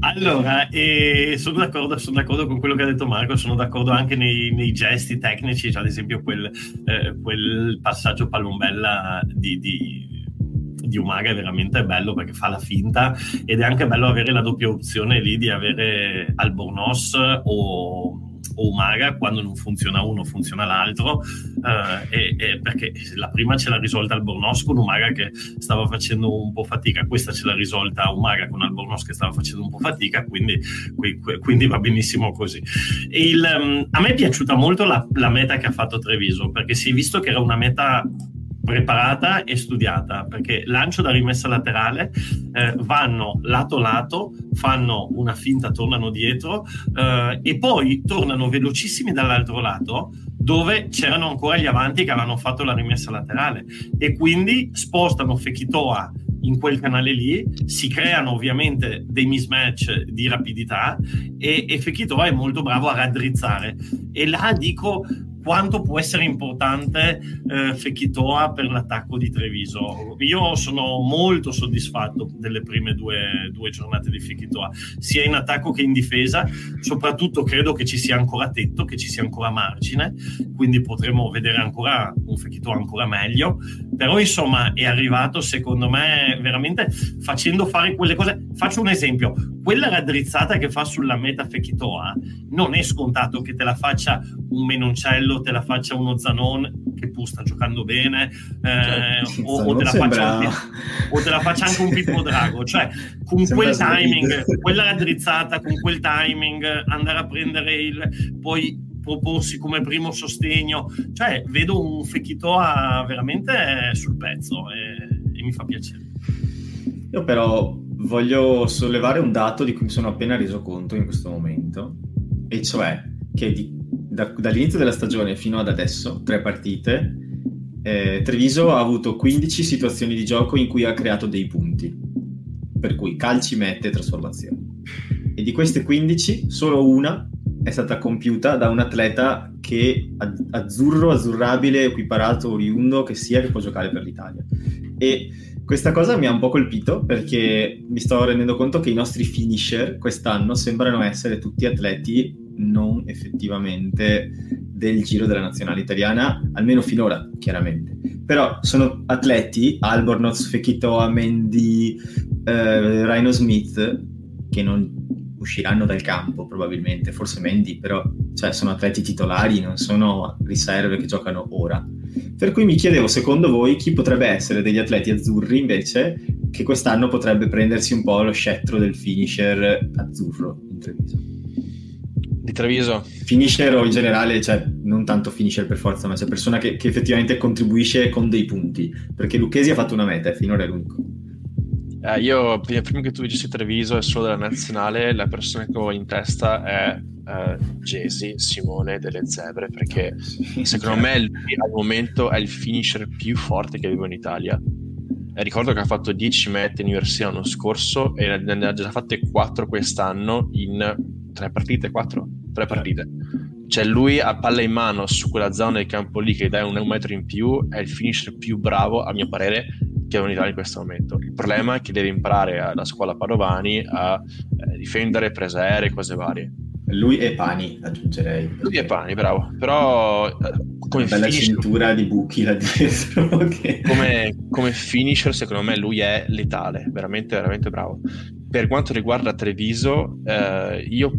Allora, eh, sono d'accordo, sono d'accordo con quello che ha detto Marco, sono d'accordo anche nei, nei gesti tecnici, cioè ad esempio quel, eh, quel passaggio Palombella di, di di Umaga è veramente bello perché fa la finta, ed è anche bello avere la doppia opzione lì di avere Albornoz o o Umaga, quando non funziona uno funziona l'altro, eh, e, e perché la prima ce l'ha risolta Albornoz con Umaga che stava facendo un po' fatica, questa ce l'ha risolta Umaga con Albornoz che stava facendo un po' fatica, quindi, qui, quindi va benissimo così. Il, um, a me è piaciuta molto la, la meta che ha fatto Treviso, perché si è visto che era una meta preparata e studiata, perché lancio da rimessa laterale, eh, vanno lato lato, fanno una finta, tornano dietro, eh, e poi tornano velocissimi dall'altro lato dove c'erano ancora gli avanti che avevano fatto la rimessa laterale, e quindi spostano Fekitoa in quel canale lì, si creano ovviamente dei mismatch di rapidità, e, e Fekitoa è molto bravo a raddrizzare, e là dico quanto può essere importante eh, Fekitoa per l'attacco di Treviso. Io sono molto soddisfatto delle prime due, due giornate di Fekitoa, sia in attacco che in difesa, soprattutto credo che ci sia ancora tetto, che ci sia ancora margine, quindi potremo vedere ancora un Fekitoa ancora meglio, però insomma è arrivato secondo me veramente facendo fare quelle cose. Faccio un esempio, quella raddrizzata che fa sulla meta Fekitoa non è scontato che te la faccia un Menoncello, te la faccia uno Zanon che pur sta giocando bene, eh, cioè, o, o, te la faccia anche, o te la faccia anche un Pippo Drago, cioè con sembra quel timing, vita. Quella raddrizzata con quel timing, andare a prendere il, poi proporsi come primo sostegno, cioè vedo un Fekitoa veramente sul pezzo, e, e mi fa piacere. Io però voglio sollevare un dato di cui mi sono appena reso conto in questo momento, e cioè che di Da, dall'inizio della stagione fino ad adesso, tre partite, eh, Treviso ha avuto quindici situazioni di gioco in cui ha creato dei punti, per cui calci, mette, trasformazioni, e di queste quindici solo una è stata compiuta da un atleta che azzurro, azzurrabile, equiparato, oriundo che sia, che può giocare per l'Italia. E questa cosa mi ha un po' colpito, perché mi sto rendendo conto che i nostri finisher quest'anno sembrano essere tutti atleti non effettivamente del giro della nazionale italiana, almeno finora, chiaramente, però sono atleti, Albornoz, Fekitoa, Mendy, eh, Rhino Smith, che non usciranno dal campo probabilmente, forse Mendy, però cioè, sono atleti titolari, non sono riserve che giocano ora, per cui mi chiedevo secondo voi chi potrebbe essere degli atleti azzurri invece che quest'anno potrebbe prendersi un po' lo scettro del finisher azzurro in Treviso. Di Treviso finisher o in generale, cioè non tanto finisher per forza, ma c'è cioè persona che, che effettivamente contribuisce con dei punti, perché Lucchesi ha fatto una meta e finora è l'unico. eh, io prima, prima che tu dicessi Treviso è solo della nazionale, la persona che ho in testa è eh, Gesi Simone delle Zebre, perché secondo me lui, al momento è il finisher più forte che vivo in Italia. Ricordo che ha fatto dieci mete in università l'anno scorso e ne ha già fatte quattro quest'anno in tre partite, quattro, tre partite. Cioè lui a palla in mano su quella zona del campo lì che dà un, un metro in più è il finisher più bravo a mio parere che ha un'Italia in questo momento. Il problema è che deve imparare alla scuola Padovani a eh, difendere, prese aeree, cose varie. Lui e Pani, aggiungerei. Perché... Lui e Pani, bravo. Però eh, come bella finisher, cintura di buchi là dietro. Okay. Come, come finisher secondo me lui è letale, veramente veramente bravo. Per quanto riguarda Treviso, eh, io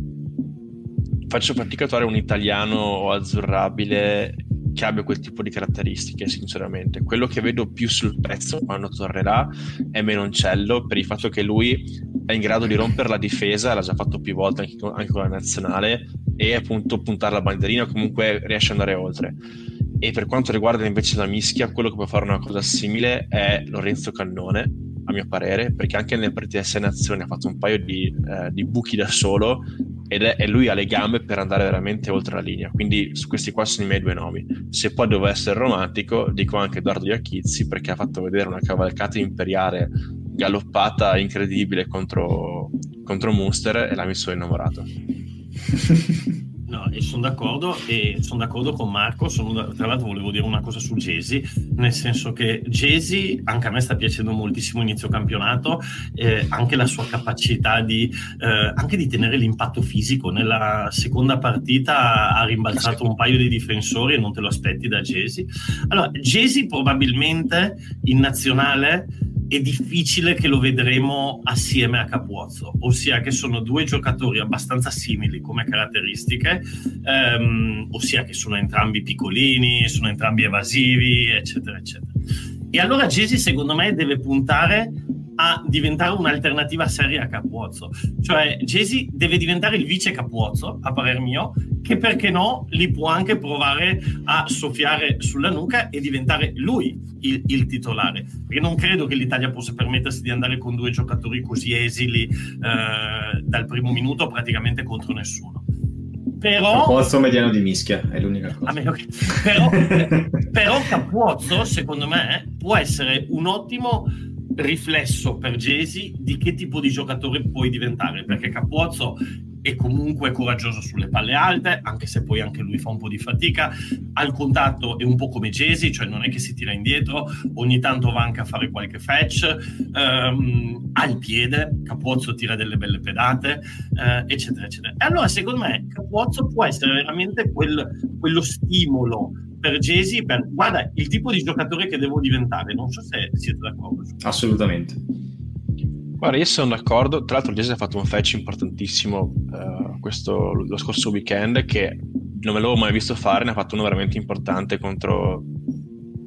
faccio fatica a trovare un italiano o azzurrabile che abbia quel tipo di caratteristiche, sinceramente. Quello che vedo più sul pezzo quando tornerà è Menoncello, per il fatto che lui è in grado di rompere la difesa, l'ha già fatto più volte anche con, anche con la nazionale, e appunto puntare la banderina, o comunque riesce ad andare oltre. E per quanto riguarda invece la mischia, quello che può fare una cosa simile è Lorenzo Cannone, a mio parere, perché anche nelle partite di sei nazioni ha fatto un paio di, eh, di buchi da solo, ed è, e lui ha le gambe per andare veramente oltre la linea. Quindi questi qua sono i miei due nomi. Se poi devo essere romantico, dico anche Edoardo Iachizzi, perché ha fatto vedere una cavalcata imperiale galoppata incredibile contro, contro Munster, e l'ha messo innamorato. No, e sono d'accordo, e sono d'accordo con Marco. Sono da, tra l'altro volevo dire una cosa su Gesi, nel senso che Gesi anche a me sta piacendo moltissimo inizio campionato, eh, anche la sua capacità di eh, anche di tenere l'impatto fisico. Nella seconda partita ha rimbalzato un paio di difensori e non te lo aspetti da Gesi. Allora Gesi probabilmente in nazionale è difficile che lo vedremo assieme a Capuozzo, ossia che sono due giocatori abbastanza simili come caratteristiche, ehm, ossia che sono entrambi piccolini, sono entrambi evasivi, eccetera eccetera. E allora Gesi secondo me deve puntare a diventare un'alternativa seria a Capuozzo, cioè Gesi deve diventare il vice Capuozzo, a parer mio, che perché no li può anche provare a soffiare sulla nuca e diventare lui il, il titolare, perché non credo che l'Italia possa permettersi di andare con due giocatori così esili eh, dal primo minuto praticamente contro nessuno. Però Capuozzo mediano di mischia è l'unica cosa. A meno che... però, però Capuozzo secondo me può essere un ottimo riflesso per Gesi di che tipo di giocatore puoi diventare, perché Capuozzo è comunque coraggioso sulle palle alte, anche se poi anche lui fa un po' di fatica al contatto, è un po' come Gesi, cioè non è che si tira indietro, ogni tanto va anche a fare qualche fetch, ehm, al piede Capuozzo tira delle belle pedate, eh, eccetera eccetera. E allora secondo me Capuozzo può essere veramente quel, quello stimolo per Gesi, per guarda il tipo di giocatore che devo diventare. Non so se siete d'accordo. Assolutamente. Guarda, io sono d'accordo. Tra l'altro Gesi ha fatto un fetch importantissimo uh, questo, lo scorso weekend, che non me l'avevo mai visto fare. Ne ha fatto uno veramente importante contro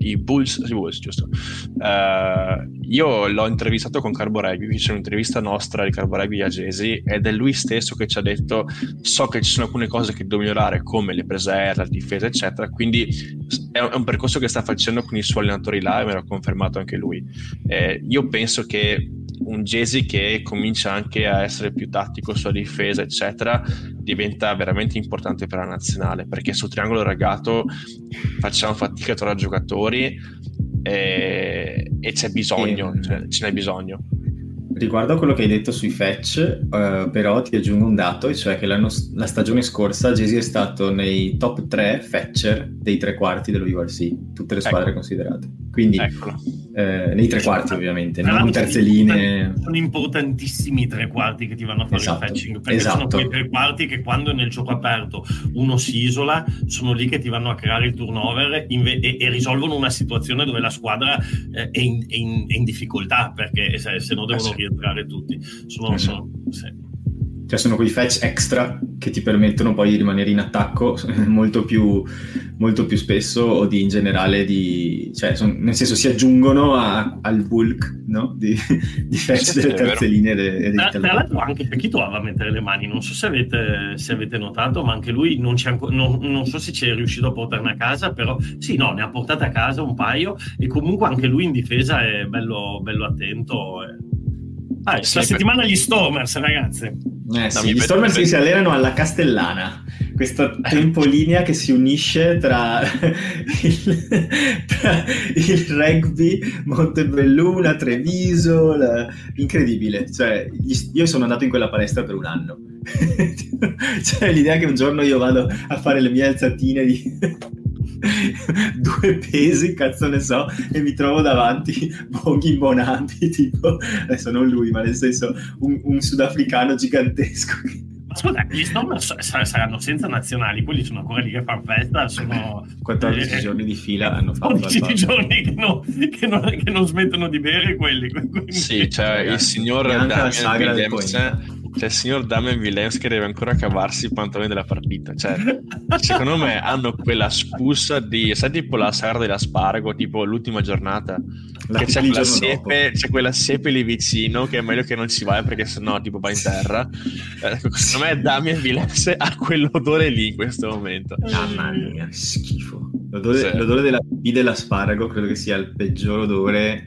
i Bulls, i Bulls giusto. Uh, io l'ho intervistato con Carboregui, c'è un'intervista nostra di Carboregui a Gesi, ed è lui stesso che ci ha detto: so che ci sono alcune cose che devo migliorare, come le prese aeree, la difesa eccetera, quindi è un, è un percorso che sta facendo con i suoi allenatori là, e me l'ha confermato anche lui. Eh, io penso che un Gesi che comincia anche a essere più tattico sulla difesa eccetera diventa veramente importante per la nazionale, perché sul triangolo ragato facciamo fatica a trovare giocatori e, e c'è bisogno, e... Cioè, ce n'è bisogno. Riguardo a quello che hai detto sui fetch, eh, però ti aggiungo un dato, e cioè che l'anno, la stagione scorsa Gesi è stato nei top tre fetcher dei tre quarti dello U R C, tutte le squadre ecco. considerate. Quindi eh, nei tre quarti ovviamente, non in terzeline. Sono importantissimi i tre quarti che ti vanno a fare esatto. il fetching, perché esatto. sono quei tre quarti che quando nel gioco aperto uno si isola, sono lì che ti vanno a creare il turnover inve- e-, e risolvono una situazione dove la squadra eh, è, in, è, in, è in difficoltà, perché se, se no devono eh sì. entrare tutti sono, eh sì. sono, sì. cioè sono quei fetch extra che ti permettono poi di rimanere in attacco molto più molto più spesso, o di in generale di cioè son, nel senso si aggiungono a, al bulk no? di, di fetch sì, delle terze linee de, de tra, tra l'altro anche Pechito va a mettere le mani, non so se avete, se avete notato, ma anche lui non, c'è anco, non, non so se ci è riuscito a portarne a casa, però sì no ne ha portate a casa un paio, e comunque anche lui in difesa è bello, bello attento e... Ah, sì, la settimana gli Stormers, ragazzi. Eh, sì, gli Stormers che si allenano alla Castellana, questa tempolinea che si unisce tra il, tra il rugby, Montebelluna, Treviso, la... incredibile. Cioè, io sono andato in quella palestra per un anno. Cioè, l'idea che un giorno io vado a fare le mie alzatine di... due pesi, cazzo ne so, e mi trovo davanti Bonghi Bonampi, tipo adesso non lui, ma nel senso un, un sudafricano gigantesco. Ma scusa, gli Stormers saranno senza nazionali, quelli sono ancora lì che fanno festa, sono quattordici eh, giorni di fila hanno fatto quattordici giorni che non, che, non, che non smettono di bere quelli. Quindi... Sì, cioè il signor Cioè, il signor Damian Williams che deve ancora cavarsi i pantaloni della partita. Cioè, secondo me hanno quella spussa di, sai, tipo la sagra dell'asparago, tipo l'ultima giornata, che c'è quella, siepe, c'è quella siepe lì vicino che è meglio che non ci vai perché sennò tipo va in terra. Ecco, secondo me Damian Williams ha quell'odore lì in questo momento. Mamma mia, schifo. L'odore, sì. l'odore della P dell'asparago credo che sia il peggior odore.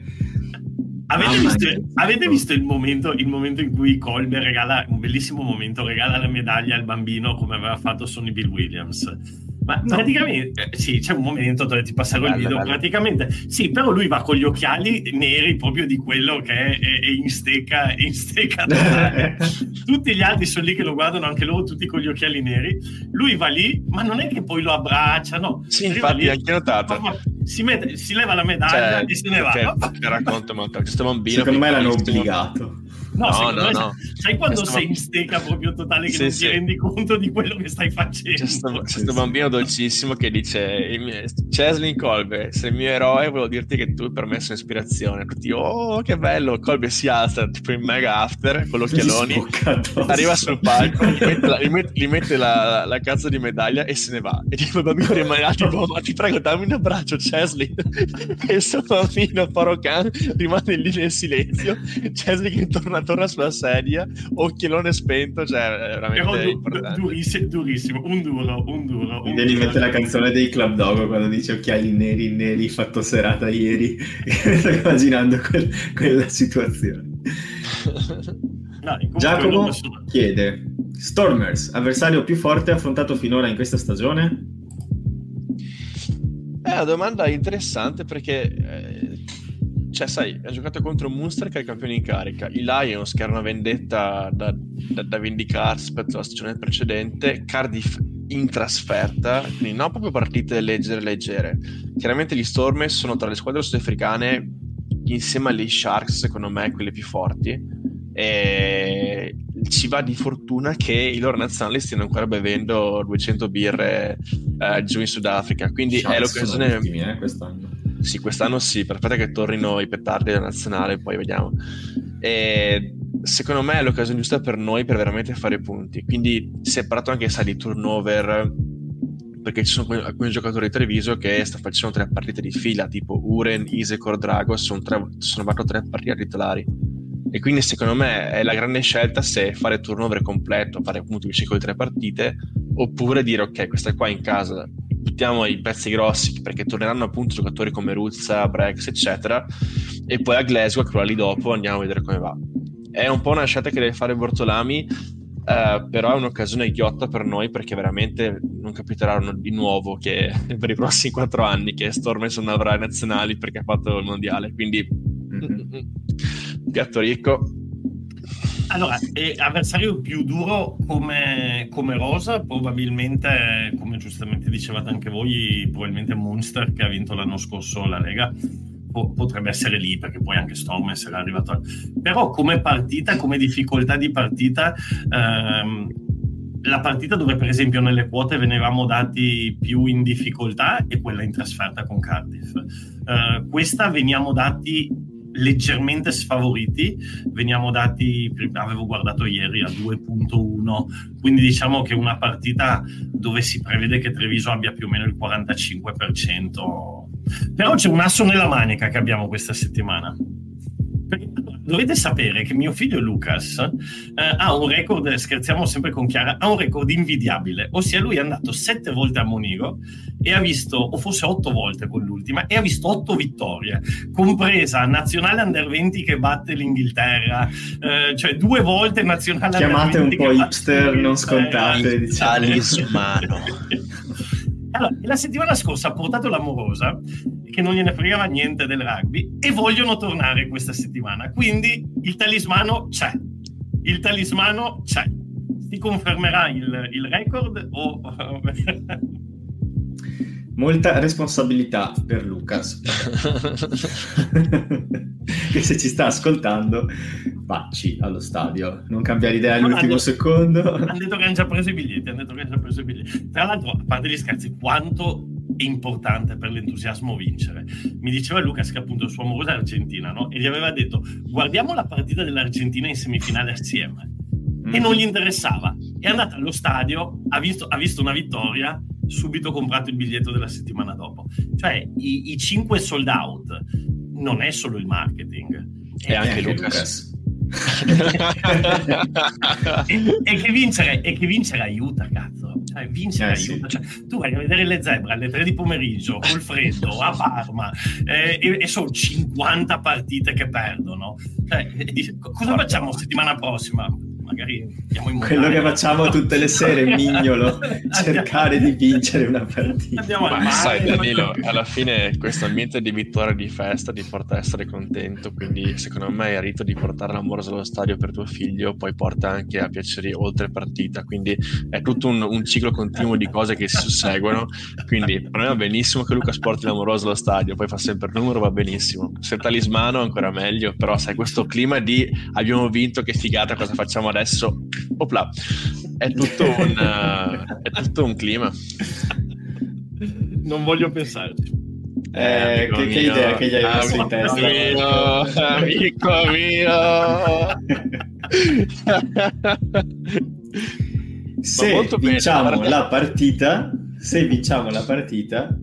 Avete visto, avete visto il momento, il momento in cui Colbe regala un bellissimo momento, regala la medaglia al bambino come aveva fatto Sonny Bill Williams? Ma no. praticamente sì, c'è un momento dove ti passa col video, praticamente sì, però lui va con gli occhiali neri proprio di quello che è, è, è in stecca, è in stecca totale. Tutti gli altri sono lì che lo guardano, anche loro tutti con gli occhiali neri, lui va lì, ma non è che poi lo abbraccia, no, sì, infatti anche notato si, mette, si leva la medaglia, cioè, e se ne va. Ti racconto, ma questo bambino secondo me l'hanno obbligato No, no, no, me, no. Sai quando questo sei ma... in stecca proprio totale che sì, non sì. ti rendi conto di quello che stai facendo? C'è sto, c'è sto bambino dolcissimo che dice: Cheslin Kolbe, sei il mio eroe, volevo dirti che tu per me sei ispirazione. Tutti, oh, che bello! Kolbe si alza tipo in mega after con l'occhialoni, arriva sul palco, gli mette, la, gli mette, gli mette la, la cazzo di medaglia e se ne va. E tipo il bambino rimane là, tipo, ma ti prego, dammi un abbraccio, Cheslin. E il suo bambino Parocan rimane lì nel silenzio. Cheslin che torna torna sulla sedia, occhielone spento, cioè è veramente du- durissimo, durissimo, un duro, un duro. Mi devi mettere la canzone dei Club Dogo quando dice occhiali neri, neri, fatto serata ieri, sto immaginando quel, quella situazione. No, Giacomo chiede: Stormers, avversario più forte affrontato finora in questa stagione? È una domanda interessante perché... Eh... Cioè, sai, ha giocato contro Munster che è il campione in carica, i Lions che era una vendetta da, da, da vendicare rispetto alla stagione precedente, Cardiff in trasferta, quindi non proprio partite leggere leggere. Chiaramente gli Stormers sono tra le squadre sudafricane insieme agli Sharks, secondo me, quelle più forti, e ci va di fortuna che i loro nazionali stiano ancora bevendo duecento birre eh, giù in Sudafrica, quindi Sharks è l'occasione ultimi, eh, quest'anno. Sì, quest'anno sì, per aspetta che tornino i petardi della nazionale, poi vediamo. E secondo me è l'occasione giusta per noi per veramente fare punti. Quindi si è parlato anche sai, di turnover, perché ci sono alcuni giocatori di Treviso che stanno facendo tre partite di fila, tipo Uren, Isekor, Drago, sono fatto tre partite titolari. E quindi secondo me è la grande scelta se fare turnover completo, fare punti invece con le tre partite, oppure dire ok, questa qua è in casa, buttiamo i pezzi grossi perché torneranno appunto giocatori come Ruzza, Brex eccetera, e poi a Glasgow quella lì dopo andiamo a vedere come va. È un po' una scelta che deve fare Bortolami, eh, però è un'occasione ghiotta per noi perché veramente non capiterà di nuovo che per i prossimi quattro anni che Stormers non avrà i nazionali perché ha fatto il mondiale, quindi mm-hmm. piatto ricco. Allora, eh, avversario più duro come, come rosa, probabilmente, come giustamente dicevate anche voi, probabilmente Munster che ha vinto l'anno scorso la Lega, po- potrebbe essere lì, perché poi anche Stormers era arrivato. A... Però come partita, come difficoltà di partita, ehm, la partita dove per esempio nelle quote venivamo dati più in difficoltà è quella in trasferta con Cardiff. Eh, questa veniamo dati... leggermente sfavoriti, veniamo dati, avevo guardato ieri, a due virgola uno, quindi diciamo che una partita dove si prevede che Treviso abbia più o meno il quarantacinque per cento. Però c'è un asso nella manica che abbiamo questa settimana. Dovete sapere che mio figlio Lucas eh, ha un record, scherziamo sempre con Chiara, ha un record invidiabile, ossia lui è andato sette volte a Monigo e ha visto, o forse otto volte con l'ultima, e ha visto otto vittorie, compresa nazionale under venti che batte l'Inghilterra, eh, cioè due volte nazionale chiamate under venti. Chiamate un po' hipster, non scontate, diciamo. Allora, la settimana scorsa ha portato l'amorosa che non gliene fregava niente del rugby e vogliono tornare questa settimana, quindi il talismano c'è, il talismano c'è. Si confermerà il, il record o... Molta responsabilità per Lucas che se ci sta ascoltando facci allo stadio, non cambiare idea all'ultimo hanno detto, secondo hanno detto che hanno già preso i biglietti hanno detto che hanno già preso i biglietti tra l'altro, a parte gli scherzi, quanto è importante per l'entusiasmo vincere. Mi diceva Lucas che appunto il suo amoroso è argentina, no? E gli aveva detto guardiamo la partita dell'Argentina in semifinale assieme mm. e non gli interessava, è andata allo stadio, ha visto, ha visto una vittoria, subito comprato il biglietto della settimana dopo. Cioè i, i cinque sold out non è solo il marketing, è, è anche Lucas, Lucas. e, e, che vincere, e che vincere aiuta, cazzo, cioè, vincere eh, aiuta sì. Cioè, tu vai a vedere le zebre alle tre di pomeriggio col freddo a Parma eh, e, e sono cinquanta partite che perdono, cioè, dice, cosa facciamo settimana prossima? magari andiamo in quello che facciamo tutte le sere, mignolo, cercare di vincere una partita. Ma mare, sai Danilo, alla fine questo ambiente di vittoria, di festa, ti porta a essere contento, quindi secondo me il rito di portare l'amorosa allo stadio per tuo figlio poi porta anche a piaceri oltre partita, quindi è tutto un, un ciclo continuo di cose che si susseguono, quindi per me va benissimo che Luca porti l'amorosa allo stadio, poi fa sempre il numero, va benissimo, se talismano ancora meglio, però sai questo clima di abbiamo vinto, che figata, cosa facciamo adesso, opla, è tutto un uh, è tutto un clima, non voglio pensarci. Eh, che, che idea che gli hai messo in testa, mio, amico mio. Se vinciamo bene, la partita, se vinciamo la partita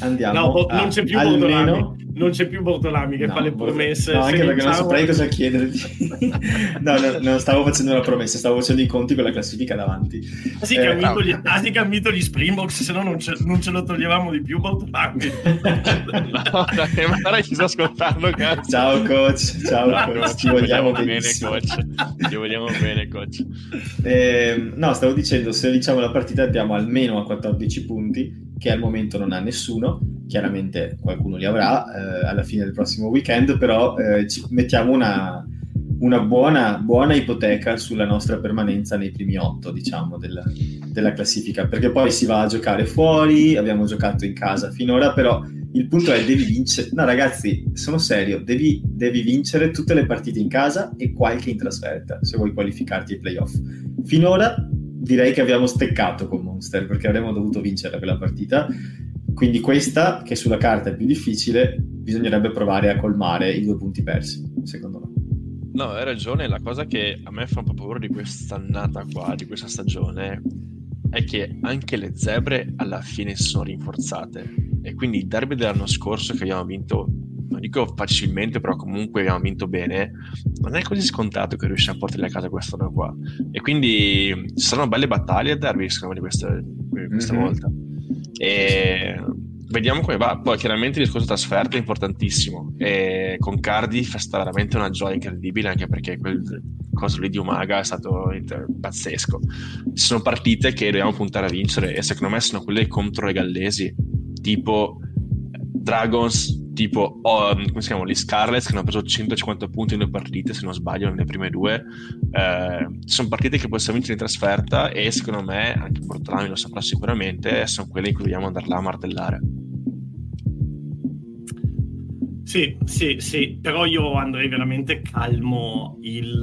andiamo, no, a, non c'è più almeno... non c'è più Bortolami che no, fa le promesse, no, anche perché diciamo... non saprei cosa chiederti. No, no, non stavo facendo una promessa, stavo facendo i conti con la classifica davanti. Ah, sì, eh, che ha vinto gli Springboks, se no non ce lo toglievamo di più Bortolami. No, dai, ma ora ci sto ascoltando, cazzo. Ciao coach, ciao coach, ci vogliamo, vogliamo bene coach, ci vogliamo bene coach. Eh, no, stavo dicendo, se diciamo la partita abbiamo almeno a quattordici punti, che al momento non ha nessuno, chiaramente qualcuno li avrà eh, alla fine del prossimo weekend, però eh, ci mettiamo una, una buona, buona ipoteca sulla nostra permanenza nei primi otto, diciamo, della, della classifica, perché poi si va a giocare fuori, abbiamo giocato in casa finora, però il punto è devi vincere, no ragazzi, sono serio, devi, devi vincere tutte le partite in casa e qualche in trasferta, se vuoi qualificarti ai playoff. Finora direi che abbiamo steccato con Monster, perché avremmo dovuto vincere quella partita, quindi questa, che sulla carta è più difficile, bisognerebbe provare a colmare i due punti persi, secondo me. No, hai ragione, la cosa che a me fa un po' paura di quest'annata qua, di questa stagione, è che anche le zebre alla fine sono rinforzate, e quindi il derby dell'anno scorso che abbiamo vinto, non dico facilmente, però comunque abbiamo vinto bene, non è così scontato che riusciamo a portarli a casa quest'anno qua, e quindi ci saranno belle battaglie a derby secondo me questa, questa mm-hmm. volta, e vediamo come va. Poi chiaramente il discorso trasferta è importantissimo, e con Cardiff è stata veramente una gioia incredibile, anche perché quel coso lì di Umaga è stato inter- pazzesco. Ci sono partite che dobbiamo puntare a vincere, e secondo me sono quelle contro le gallesi, tipo Dragons, tipo oh, come si chiamano, gli Scarlets, che hanno preso centocinquanta punti in due partite, se non sbaglio, nelle prime due. Eh, sono partite che possiamo vincere in trasferta, e secondo me, anche Bortolami lo saprà sicuramente, sono quelle in cui dobbiamo andarla a martellare. Sì, sì, sì, però io andrei veramente calmo il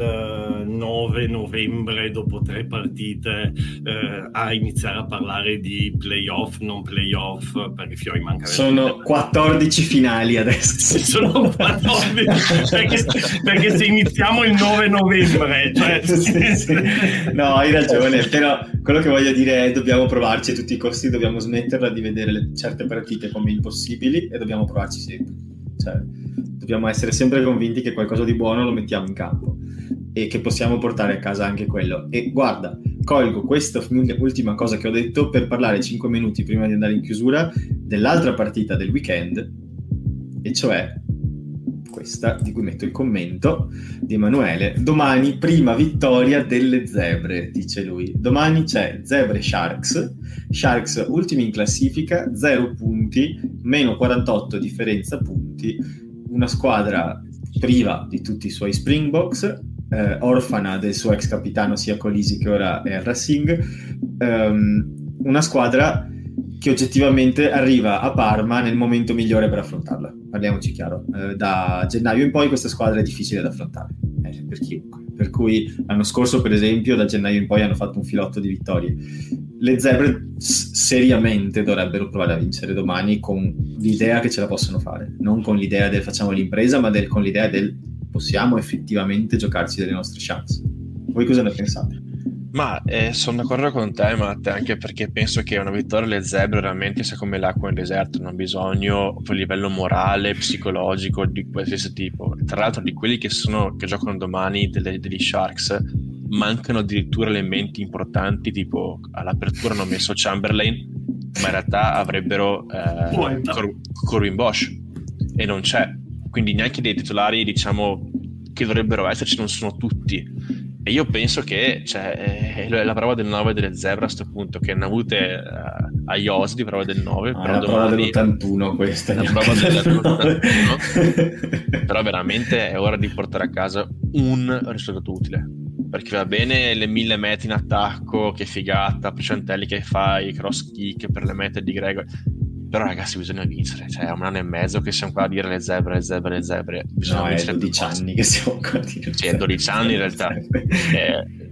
nove novembre, dopo tre partite, eh, a iniziare a parlare di playoff, non playoff, perché fiori manca. Sono quattordici finali adesso. Sono quattordici, perché, perché se iniziamo il nove novembre, cioè... Sì, sì. No, hai ragione, però quello che voglio dire è dobbiamo provarci a tutti i costi, dobbiamo smetterla di vedere le, certe partite come impossibili, e dobbiamo provarci sempre. Cioè, dobbiamo essere sempre convinti che qualcosa di buono lo mettiamo in campo e che possiamo portare a casa anche quello. E guarda, colgo questa ultima cosa che ho detto per parlare cinque minuti prima di andare in chiusura dell'altra partita del weekend, e cioè questa di cui metto il commento di Emanuele. Domani prima vittoria delle zebre, dice lui. Domani c'è zebre Sharks, Sharks ultimi in classifica, zero punti, meno quarantotto differenza punti, una squadra priva di tutti i suoi Springboks, eh, orfana del suo ex capitano sia Colisi che ora è Racing, ehm, una squadra che oggettivamente arriva a Parma nel momento migliore per affrontarla, parliamoci chiaro, eh, da gennaio in poi questa squadra è difficile da affrontare, eh, per chiunque, per cui l'anno scorso per esempio da gennaio in poi hanno fatto un filotto di vittorie. Le zebre s- seriamente dovrebbero provare a vincere domani con l'idea che ce la possono fare, non con l'idea del facciamo l'impresa, ma del, con l'idea del possiamo effettivamente giocarci delle nostre chance. Voi cosa ne pensate? Ma eh, sono d'accordo con te, Matte, anche perché penso che una vittoria alle zebre veramente sia come l'acqua nel deserto, non ha bisogno a livello morale, psicologico, di qualsiasi tipo. Tra l'altro di quelli che sono che giocano domani delle, degli Sharks mancano addirittura elementi importanti, tipo all'apertura hanno messo Chamberlain, ma in realtà avrebbero eh, Cor- Corbin Bosch, e non c'è, quindi neanche dei titolari diciamo che dovrebbero esserci non sono tutti. E io penso che, cioè, è la prova del nove delle Zebra a sto punto, che ne hanno avute a I O S di prova del nove, ah, però la prova dell'ottantuno questa, la prova dell'ottantuno. Però veramente è ora di portare a casa un risultato utile, perché va bene le mille mete in attacco, che figata, Precentelli che fai, cross kick per le mete di Gregor, però ragazzi bisogna vincere, cioè è un anno e mezzo che siamo qua a dire le zebre, le zebre, le zebre, bisogna no, vincere. È dodici anni che siamo qua a dire, cioè dodici anni in realtà, eh,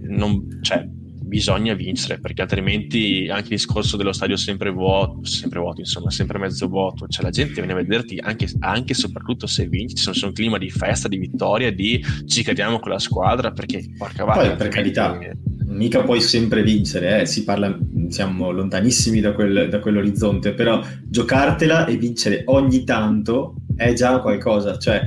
non, cioè bisogna vincere, perché altrimenti anche il discorso dello stadio sempre vuoto, sempre vuoto insomma, sempre mezzo vuoto, cioè la gente viene a vederti anche e soprattutto se vinci, c'è un clima di festa, di vittoria, di ci crediamo con la squadra, perché porca vacca, poi per carità è... mica puoi sempre vincere, eh? Si parla, siamo lontanissimi da, quel, da quell'orizzonte, però giocartela e vincere ogni tanto è già qualcosa, cioè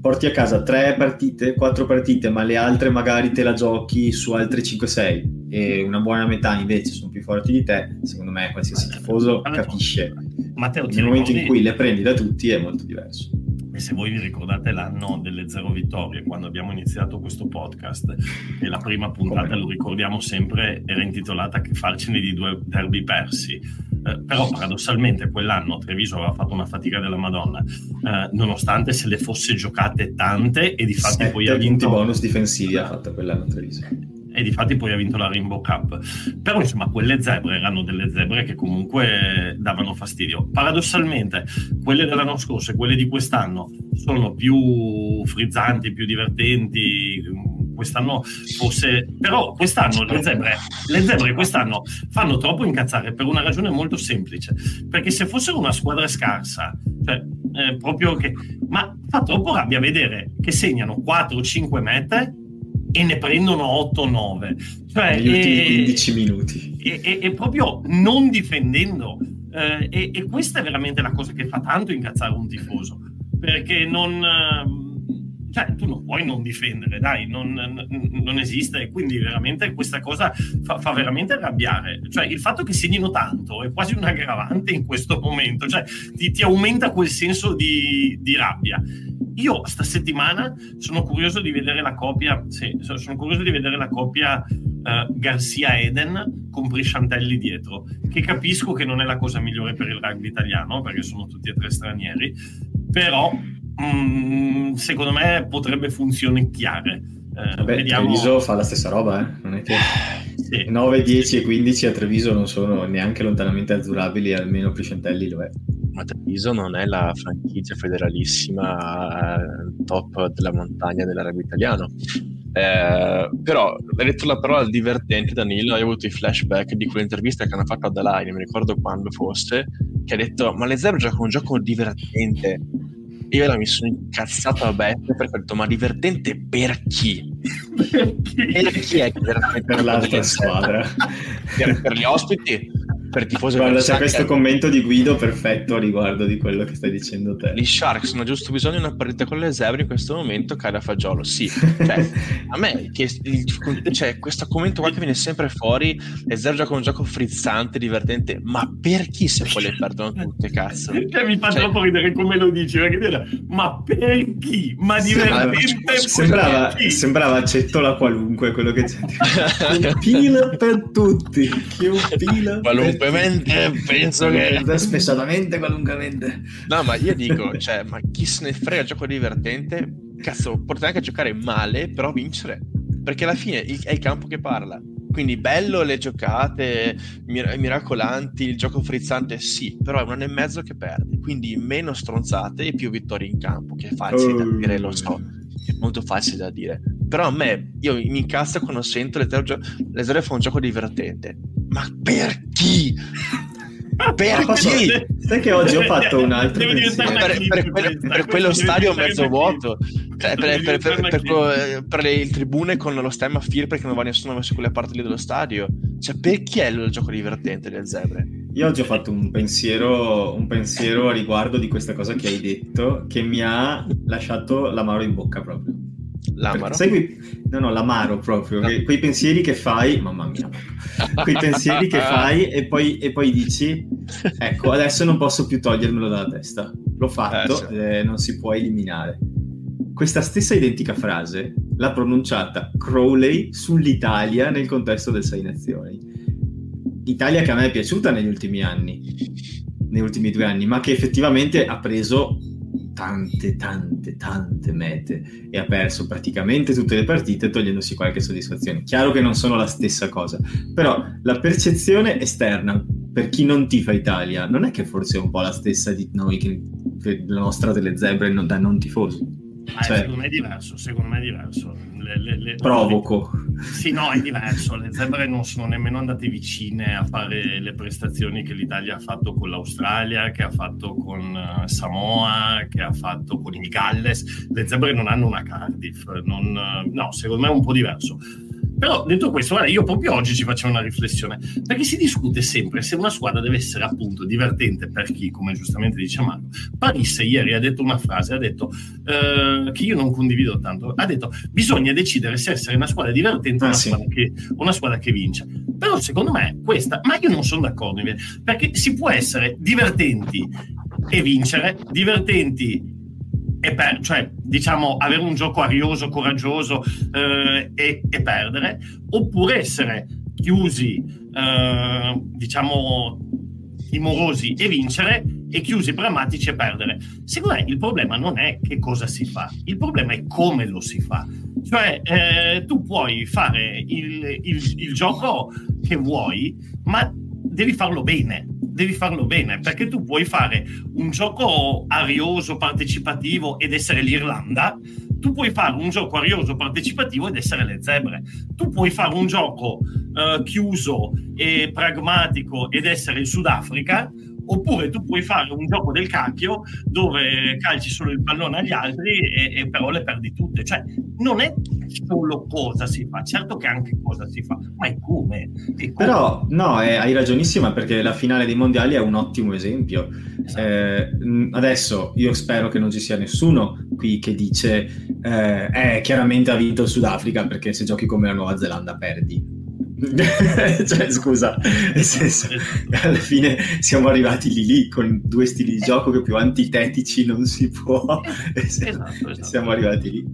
porti a casa tre partite, quattro partite, ma le altre magari te la giochi su altre cinque sei, e una buona metà invece sono più forti di te, secondo me qualsiasi tifoso capisce. Matteo, nel momento in cui le prendi da tutti è molto diverso. E se voi vi ricordate l'anno delle zero vittorie, quando abbiamo iniziato questo podcast, e la prima puntata, come? Lo ricordiamo sempre, era intitolata "Che farcene di due derby persi", eh, però paradossalmente quell'anno Treviso aveva fatto una fatica della Madonna, eh, nonostante se le fosse giocate tante, e di fatti poi ha vinto bonus difensivi, ha fatto quell'anno Treviso, e difatti poi ha vinto la Rainbow Cup. Però insomma quelle zebre erano delle zebre che comunque davano fastidio. Paradossalmente quelle dell'anno scorso e quelle di quest'anno sono più frizzanti, più divertenti, quest'anno forse, però quest'anno le zebre, le zebre quest'anno fanno troppo incazzare per una ragione molto semplice, perché se fossero una squadra scarsa, cioè eh, proprio che, ma fa troppo rabbia vedere che segnano quattro cinque mete e ne prendono otto nove, cioè, negli e, ultimi quindici minuti e, e, e proprio non difendendo, eh, e, e questa è veramente la cosa che fa tanto incazzare un tifoso, perché non, cioè, tu non puoi non difendere, dai, non, n- non esiste, quindi veramente questa cosa fa, fa veramente arrabbiare, cioè il fatto che segnino tanto è quasi un aggravante in questo momento, cioè ti, ti aumenta quel senso di, di rabbia. Io sta settimana sono curioso di vedere la coppia, sì, sono curioso di vedere la coppia eh, Garcia-Eden con Precentelli dietro, che capisco che non è la cosa migliore per il rugby italiano, perché sono tutti e tre stranieri, però mh, secondo me potrebbe funzionare. Eh, Vabbè, vediamo... Treviso fa la stessa roba, eh? Non è che... sì. nove, dieci e quindici a Treviso non sono neanche lontanamente azzurabili, almeno Precentelli lo è. Ma Treviso non è la franchigia federalissima top della montagna della rugby italiano, eh, però hai detto la parola divertente, Danilo, hai avuto i flashback di quell'intervista che hanno fatto ad Alai, non mi ricordo quando fosse, che ha detto ma le zebre giocano un gioco divertente. Io la mi sono incazzato a Beppe perché ho detto ma divertente per chi? E chi è che veramente per l'altra squadra? Per, per gli ospiti? Per tifosi. Guarda, c'è questo commento di Guido perfetto a riguardo di quello che stai dicendo te. Gli Sharks hanno giusto bisogno di una partita con le zebre in questo momento, cara fagiolo, sì. Cioè, a me che c'è, cioè, questo commento qua che viene sempre fuori, le zebre giocano un gioco frizzante, divertente, ma per chi, se poi le perdono tutte, cazzo? Cioè, mi fa cioè... troppo ridere come lo dici, perché ma per chi? Ma divertente sì, ma... sembrava per chi? Sembrava Cettola qualunque quello che c'è. Un pila per tutti, chi un pila qualunque. Penso che spessatamente, qualunquamente. No, ma io dico, cioè, ma chi se ne frega, il gioco divertente, cazzo, porta anche a giocare male, però vincere, perché alla fine è il campo che parla. Quindi bello le giocate mir- miracolanti, il gioco frizzante sì, però è un anno e mezzo che perdi, quindi meno stronzate e più vittorie in campo, che è facile oh. da dire, lo so, è molto facile da dire, però a me, io mi incazzo quando sento le zebre gio- fa un gioco divertente, ma per chi? Per ma chi? Posso... sai che oggi ho fatto un altro per, per, per, per quello stadio mezzo vuoto, cioè, per, per, per, per, per, per le tribune con lo stemma F I R perché non va nessuno verso quelle parti lì dello stadio, cioè per chi è il gioco divertente delle zebre? Io oggi ho fatto un pensiero un pensiero a riguardo di questa cosa che hai detto, che mi ha lasciato l'amaro in bocca proprio. L'amaro? Segui... no no l'amaro proprio, no. Che, quei pensieri che fai, mamma mia, quei pensieri che fai e poi, e poi dici ecco adesso non posso più togliermelo dalla testa, l'ho fatto, eh, sì. eh, non si può eliminare. Questa stessa identica frase l'ha pronunciata Crowley sull'Italia nel contesto del Sei Nazioni. Italia che a me è piaciuta negli ultimi anni, negli ultimi due anni, ma che effettivamente ha preso tante, tante, tante mete e ha perso praticamente tutte le partite, togliendosi qualche soddisfazione. Chiaro che non sono la stessa cosa, però la percezione esterna per chi non tifa Italia non è che forse è un po' la stessa di noi, che, che la nostra delle zebre non, da non tifosi. Ah, cioè, secondo me è diverso, secondo me è diverso. Le, le, le... Provoco. Sì, no, è diverso. Le zebre non sono nemmeno andate vicine a fare le prestazioni che l'Italia ha fatto con l'Australia, che ha fatto con Samoa, che ha fatto con il Galles. Le zebre non hanno una Cardiff. Non... No, secondo me è un po' diverso. Però detto questo, guarda, io proprio oggi ci facevo una riflessione, perché si discute sempre se una squadra deve essere appunto divertente per chi, come giustamente dice Marco. Parisse ieri ha detto una frase, ha detto eh, che io non condivido tanto, ha detto bisogna decidere se essere una squadra divertente o una, ah, squadra, sì, che, una squadra che vince. Però secondo me questa, ma io non sono d'accordo, perché si può essere divertenti e vincere, divertenti e per, cioè diciamo avere un gioco arioso, coraggioso eh, e, e perdere, oppure essere chiusi eh, diciamo timorosi e vincere, e chiusi pragmatici e perdere. Secondo me il problema non è che cosa si fa, il problema è come lo si fa. Cioè eh, tu puoi fare il, il, il gioco che vuoi, ma devi farlo bene, devi farlo bene, perché tu puoi fare un gioco arioso, partecipativo ed essere l'Irlanda, tu puoi fare un gioco arioso, partecipativo ed essere le zebre, tu puoi fare un gioco eh, chiuso e pragmatico ed essere il Sudafrica, oppure tu puoi fare un gioco del cacchio dove calci solo il pallone agli altri e, e però le perdi tutte. Cioè non è solo cosa si fa, certo che anche cosa si fa, ma è come, è come. Però no, è, hai ragionissima, perché la finale dei mondiali è un ottimo esempio. Esatto. Eh, adesso io spero che non ci sia nessuno qui che dice eh, eh, chiaramente ha vinto il Sudafrica perché se giochi come la Nuova Zelanda perdi. Cioè scusa, nel senso, alla fine siamo arrivati lì lì con due stili di gioco che più antitetici non si può. Esatto, esatto. Siamo arrivati lì.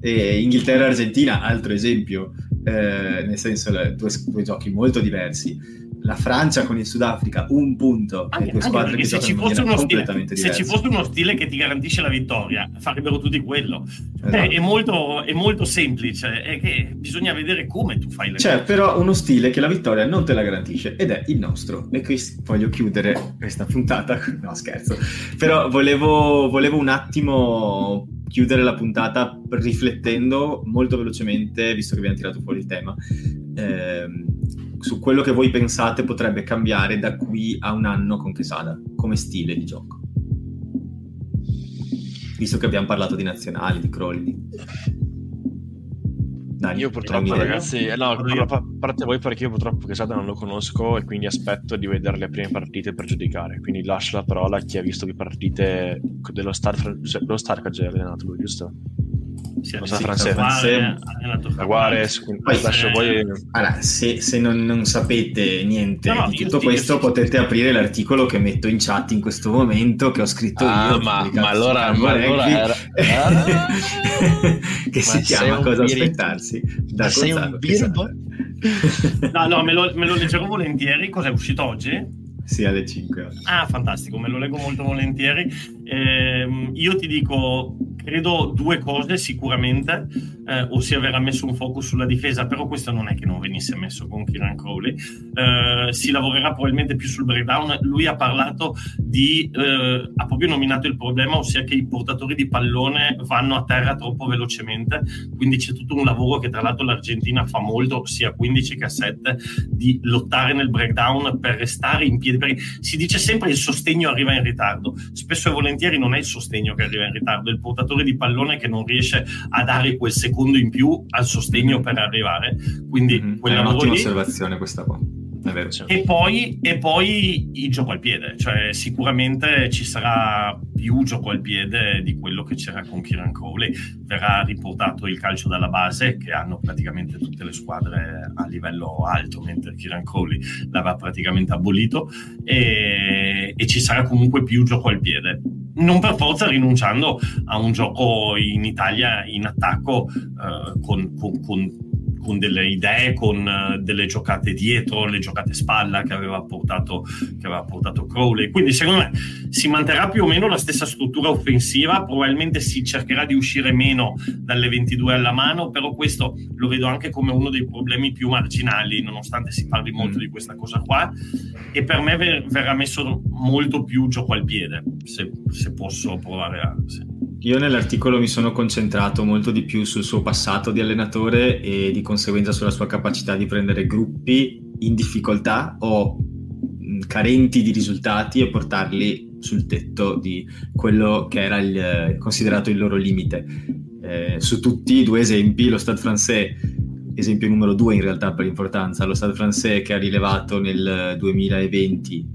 E Inghilterra-Argentina altro esempio, eh, nel senso due, due giochi molto diversi. La Francia con il Sudafrica un punto, anche, e anche che se, ci fosse uno stile, se ci fosse uno stile che ti garantisce la vittoria farebbero tutti quello. Esatto. Beh, è, molto, è molto semplice, è che bisogna vedere come tu fai le cioè, cose. Però uno stile che la vittoria non te la garantisce ed è il nostro, e qui voglio chiudere questa puntata, no scherzo, però volevo, volevo un attimo chiudere la puntata riflettendo molto velocemente, visto che abbiamo tirato fuori il tema, ehm, su quello che voi pensate potrebbe cambiare da qui a un anno con Quesada come stile di gioco, visto che abbiamo parlato di nazionali, di crolli. Dai, io purtroppo ragazzi eh, no, parte voi, perché io purtroppo Quesada non lo conosco e quindi aspetto di vedere le prime partite per giudicare, quindi lascio la parola a chi ha visto le partite dello Star, cioè, dello Star che ha già allenato lui, giusto? Sì, sì, francese, Guares, lascio voi. Allora, se, se non, non sapete niente no, no, di tutto questo, io, potete io, aprire l'articolo che metto in chat in questo momento, che ho scritto ah, io. Ma, ma allora, ma allora era... che si chiama Cosa birito. Aspettarsi da Gonzalo. No, no, me lo, me lo leggerò volentieri. Cos'è uscito oggi? Sì, alle cinque. Ah, fantastico, me lo leggo molto volentieri. Eh, io ti dico, credo due cose sicuramente, eh, ossia verrà messo un focus sulla difesa, però questo non è che non venisse messo con Kieran Crowley. Eh, si lavorerà probabilmente più sul breakdown. Lui ha parlato di, eh, ha proprio nominato il problema, ossia che i portatori di pallone vanno a terra troppo velocemente, quindi c'è tutto un lavoro che tra l'altro l'Argentina fa molto, sia a quindici che a sette, di lottare nel breakdown per restare in piedi, perché si dice sempre il sostegno arriva in ritardo, spesso e volentieri non è il sostegno che arriva in ritardo, è il portatore di pallone che non riesce a dare quel secondo in più al sostegno per arrivare, quindi mm-hmm. è un'ottima lì. Osservazione questa qua. È vero, certo. E poi, e poi il gioco al piede, cioè sicuramente ci sarà più gioco al piede di quello che c'era con Kieran Crowley, verrà riportato il calcio dalla base che hanno praticamente tutte le squadre a livello alto, mentre Kieran Crowley l'aveva praticamente abolito, e, e ci sarà comunque più gioco al piede. non per forza rinunciando a un gioco in Italia in attacco, eh, con, con, con con delle idee, con delle giocate dietro, le giocate spalla che aveva portato, che aveva portato Crowley. Quindi secondo me si manterrà più o meno la stessa struttura offensiva, probabilmente si cercherà di uscire meno dalle ventidue alla mano, però questo lo vedo anche come uno dei problemi più marginali, nonostante si parli molto di questa cosa qua, e per me ver- verrà messo molto più gioco al piede, se, se posso provare a... Sì. Io nell'articolo mi sono concentrato molto di più sul suo passato di allenatore e di conseguenza sulla sua capacità di prendere gruppi in difficoltà o carenti di risultati e portarli sul tetto di quello che era il, considerato il loro limite. Eh, su tutti i due esempi, lo Stade Français, esempio numero due in realtà per importanza, lo Stade Français che ha rilevato nel duemilaventi,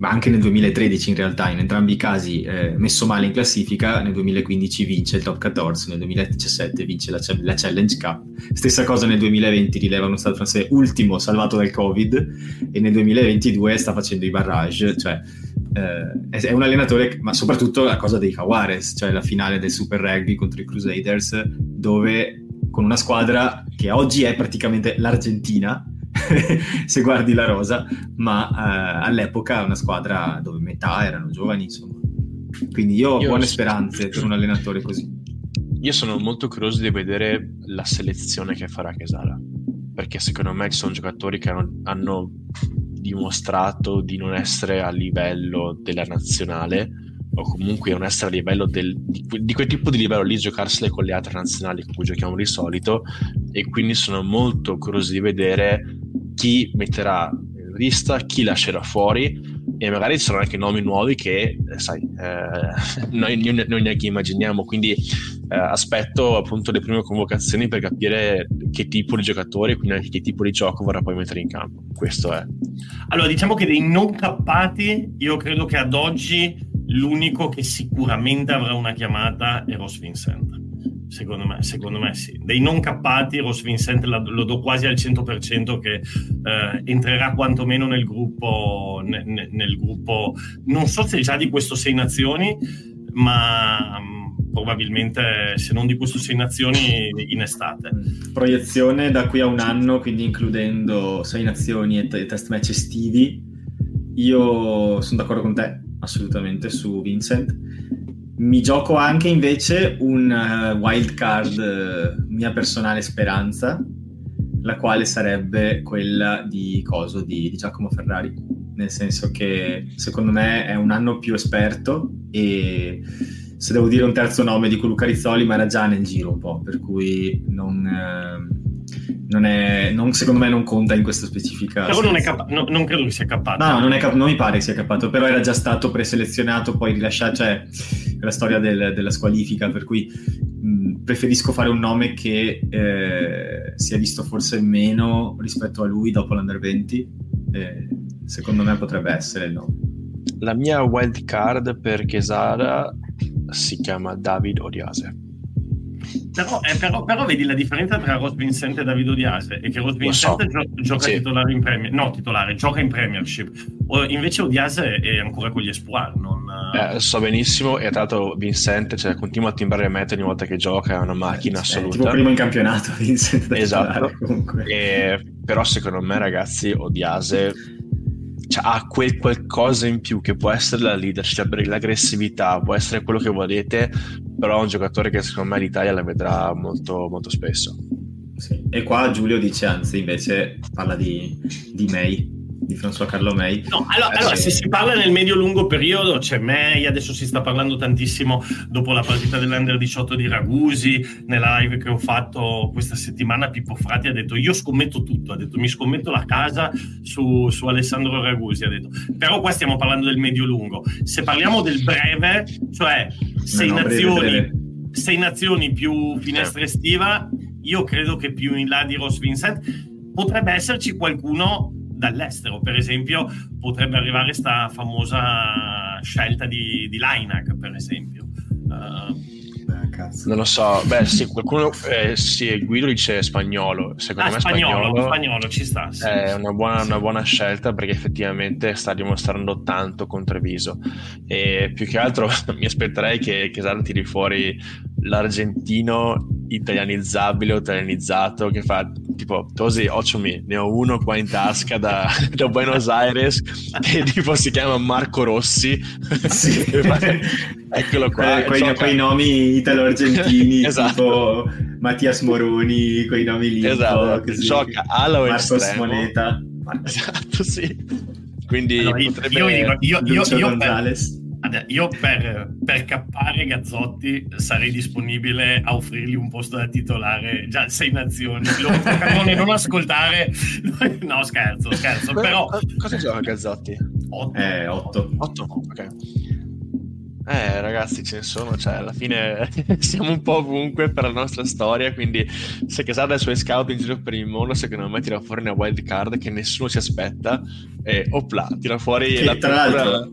ma anche nel duemilatredici in realtà, in entrambi i casi eh, messo male in classifica, nel duemilaquindici vince il top quattordici, nel duemiladiciassette vince la, la Challenge Cup, stessa cosa nel duemilaventi, rileva uno Stade Français ultimo salvato dal Covid, e nel duemilaventidue sta facendo i barrage, cioè eh, è un allenatore, ma soprattutto la cosa dei Jaguares, cioè la finale del Super Rugby contro i Crusaders, dove con una squadra che oggi è praticamente l'Argentina se guardi la rosa, ma uh, all'epoca una squadra dove metà erano giovani, insomma. Quindi io ho io buone speranze per un allenatore così. Io sono molto curioso di vedere la selezione che farà Kesara, perché secondo me ci sono giocatori che hanno, hanno dimostrato di non essere a livello della nazionale, o comunque non essere a livello del, di, di quel tipo di livello lì, giocarsele con le altre nazionali con cui giochiamo di solito, e quindi sono molto curioso di vedere chi metterà in lista, chi lascerà fuori, e magari ci saranno anche nomi nuovi che sai eh, noi, noi, noi neanche immaginiamo, quindi eh, aspetto appunto le prime convocazioni per capire che tipo di giocatore, quindi anche che tipo di gioco vorrà poi mettere in campo. Questo è, allora, diciamo che dei non cappati io credo che ad oggi l'unico che sicuramente avrà una chiamata è Ross Vincent. Secondo me, secondo me sì. Dei non cappati, Ross Vincent lo do quasi al cento per cento che eh, entrerà quantomeno nel gruppo, nel, nel gruppo, non so se già di questo Sei Nazioni, ma mh, probabilmente se non di questo Sei Nazioni in estate. Proiezione da qui a un anno, quindi includendo Sei Nazioni e, t- e test match estivi. Io sono d'accordo con te assolutamente su Vincent. Mi gioco anche invece un uh, wild card, uh, mia personale speranza, la quale sarebbe quella di coso di, di Giacomo Ferrari, nel senso che secondo me è un anno più esperto, e se devo dire un terzo nome dico Luca Rizzoli, ma era già nel giro un po', per cui non... Uh, Non è, non, secondo me non conta in questa specifica. Però non, è capa- no, non credo che sia cappato. No, non, è cap- non mi pare che sia cappato, però era già stato preselezionato, poi rilasciato, cioè la storia del, della squalifica, per cui mh, preferisco fare un nome che eh, si è visto forse meno rispetto a lui dopo l'Under venti. Eh, secondo me potrebbe essere il nome. La mia wild card per Kesara si chiama David Odiase. Però, eh, però, però vedi la differenza tra Ross Vincent e David Odiase è che Ross Vincent so. gio- gioca sì. titolare in Premier, no titolare, gioca in Premiership, o, invece Odiase è ancora con gli Espoir, non... eh, so benissimo, e tra l'altro Vincent cioè, continua a timbrare le mete ogni volta che gioca, è una macchina eh, assoluta, eh, tipo primo in campionato Vincent, esatto, titolare, e, però secondo me ragazzi Odiase cioè, ha quel qualcosa in più che può essere la leadership, l'aggressività, può essere quello che volete, però è un giocatore che secondo me l'Italia la vedrà molto molto spesso. Sì. E qua Giulio dice, anzi invece parla di, di May, di François Carlo May. No, allora, allora se si parla nel medio-lungo periodo c'è May, adesso si sta parlando tantissimo dopo la partita dell'Under diciotto di Ragusi, nella live che ho fatto questa settimana Pippo Frati ha detto io scommetto tutto, ha detto mi scommetto la casa su, su Alessandro Ragusi, ha detto, però qua stiamo parlando del medio-lungo, se parliamo del breve, cioè sei, no, no, nazioni, breve, breve. sei nazioni più finestra estiva, io credo che più in là di Ross Vincent potrebbe esserci qualcuno dall'estero, per esempio potrebbe arrivare sta famosa scelta di, di Lainac, per esempio, uh, Beh, cazzo. Non lo so, beh, sì, qualcuno eh, sì, Guido dice spagnolo. Secondo ah, me spagnolo, spagnolo, spagnolo ci sta. Sì, è una buona, sì. una buona scelta, perché effettivamente sta dimostrando tanto con Treviso. E più che altro mi aspetterei che Cesare tiri fuori l'argentino italianizzabile o italianizzato che fa tipo così, occiumi, ne ho uno qua in tasca da, da Buenos Aires che tipo si chiama Marco Rossi. Sì. Eccolo qua. Eh, quei, so, quei nomi italo-argentini esatto. Tipo Mattias Moroni, quei nomi lì. Esatto. Così. Gioca alla o Marco Smoneta. Esatto, sì. Quindi allora, potrebbe io, io, io, Lucio io, io Gonzalez. Per... Io per, per cappare Gazzotti sarei disponibile a offrirgli un posto da titolare già sei nazioni. Lo, non ascoltare, no scherzo, scherzo. Beh, però cosa gioca Gazzotti? Otto. Eh, otto. Otto. Ok. Eh ragazzi, ce ne sono, cioè alla fine siamo un po' ovunque per la nostra storia, quindi se Casada e i suoi scout in giro per il mondo, secondo me tira fuori una wild card che nessuno si aspetta e opla, tira fuori che, la tra l'altro,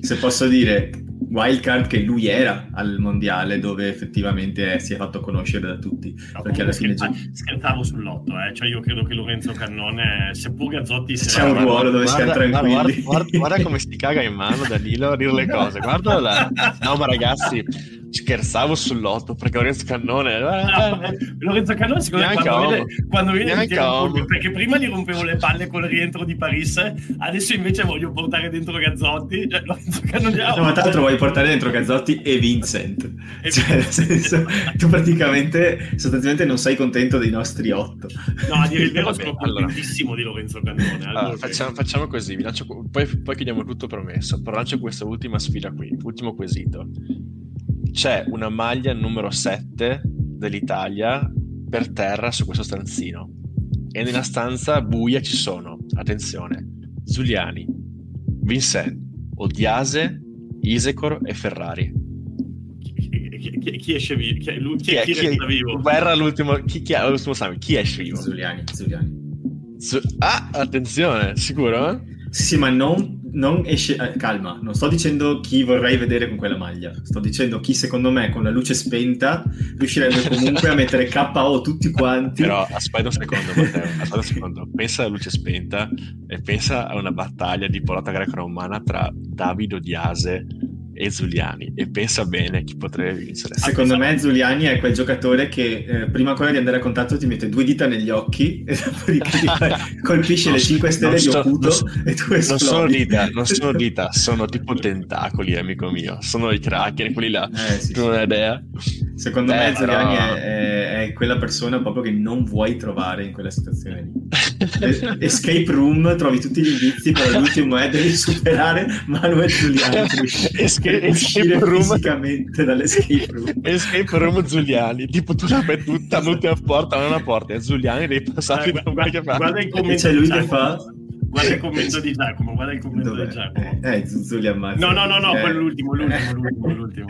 se posso dire, wild card che lui era al mondiale, dove effettivamente eh, si è fatto conoscere da tutti. No, perché alla fine scherza, gi- scherzavo sull'otto, eh. Cioè io credo che Lorenzo Cannone, seppur Gazzotti, c'è un ruolo dove siamo tranquilli. Guarda, guarda, guarda come si caga in mano Danilo a dire le cose. Guarda là. No, ma ragazzi, scherzavo sull'otto perché Lorenzo Cannone. No, Lorenzo Cannone, secondo me, quando viene, quando viene tempo, perché prima gli rompevo le palle col rientro di Paris, adesso invece voglio portare dentro Gazzotti. Cioè, Lorenzo Cannone, no, ma tra l'altro vuoi portare dentro Gazzotti e Vincent. E cioè, nel senso, tu praticamente sostanzialmente non sei contento dei nostri otto. No, a dire il vero sono contentissimo allora. Di Lorenzo Cannone. Allora, allora, facciamo, facciamo così, vi lancio, poi, poi chiudiamo tutto promesso, però lancio questa ultima sfida qui, ultimo quesito. C'è una maglia numero sette dell'Italia per terra su questo stanzino e nella stanza buia ci sono, attenzione, Zuliani, Vincent, Odiase, Isecor e Ferrari. Chi, chi, chi esce vivo? Chi, chi, chi, è, chi, chi resta vivo? Guerra l'ultimo, chi, chi, l'ultimo Sami, chi esce vivo? Zuliani, Zuliani. Z- ah, attenzione, sicuro? Eh? Sì, sì, ma non... Non esce, eh, calma, non sto dicendo chi vorrei vedere con quella maglia, sto dicendo chi secondo me con la luce spenta riuscirebbe comunque a mettere K O tutti quanti. Però aspetta un secondo, Matteo, aspetta un secondo, pensa alla luce spenta e pensa a una battaglia di polata greco-romana tra Davido Diase e Zuliani, e pensa bene chi potrebbe vincere. Secondo ah, me Zuliani è quel giocatore che eh, prima ancora di andare a contatto ti mette due dita negli occhi e dopodiché colpisce non, le cinque stelle di Okuto so, e tu esplodi. Non sono dita, non sono dita, sono tipo tentacoli, amico mio, sono i Kraken, quelli là, eh, sì, tu sì. Non hai idea. Secondo eh, me però... Zuliani è, è, è quella persona proprio che non vuoi trovare in quella situazione lì. Escape room, trovi tutti gli indizi, però l'ultimo è devi superare Manuel Zuliani. Escape, escape room fisicamente dall'escape room. Escape room Zuliani, tipo tu la metti tutta, non ti apporta, non una porta, è Zuliani devi passare da qualche parte. Guarda il commento di Giacomo, guarda il commento di Giacomo, guarda il commento di Giacomo. Eh, Zuliani ammazza. No, no, no, no, eh. quello l'ultimo, l'ultimo, l'ultimo, l'ultimo.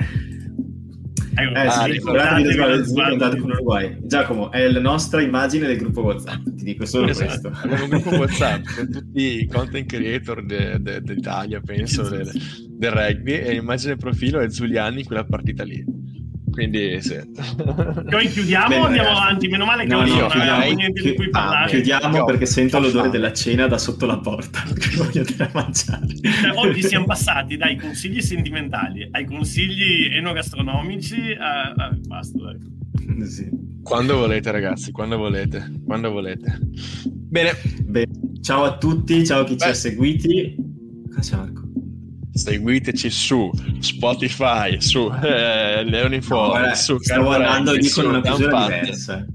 Eh, sì, ricordate di giocare con l'Uruguay. Giacomo, è la nostra immagine del gruppo WhatsApp, ti dico solo esatto. questo. È un gruppo WhatsApp con tutti i content creator de, de, d'Italia, penso, del, del rugby, e l'immagine profilo è Zuliani in quella partita lì. Quindi sì. Noi chiudiamo o andiamo ragazzi. avanti? Meno male che no, non abbiamo niente chi... di cui parlare. Chiudiamo no, perché sento l'odore della cena da sotto la porta. Voglio andare a mangiare. Oggi siamo passati dai consigli sentimentali ai consigli enogastronomici. A... a... Basta, dai. Sì. Quando volete, ragazzi, quando volete, quando volete. Bene. Bene. Ciao a tutti, ciao a chi Beh. ci ha seguiti. Ciao Marco. Seguiteci su Spotify, su eh, Leoniform, no, su stavo andando e dicono una cosa diversa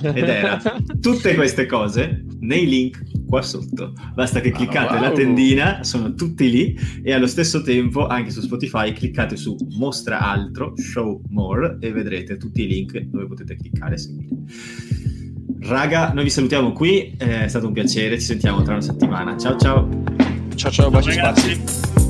ed era tutte queste cose nei link qua sotto, basta che cliccate wow, wow. la tendina, sono tutti lì, e allo stesso tempo anche su Spotify cliccate su mostra altro, show more, e vedrete tutti i link dove potete cliccare e seguire. Raga, noi vi salutiamo qui, è stato un piacere, ci sentiamo tra una settimana, ciao ciao ciao ciao, baci, ragazzi.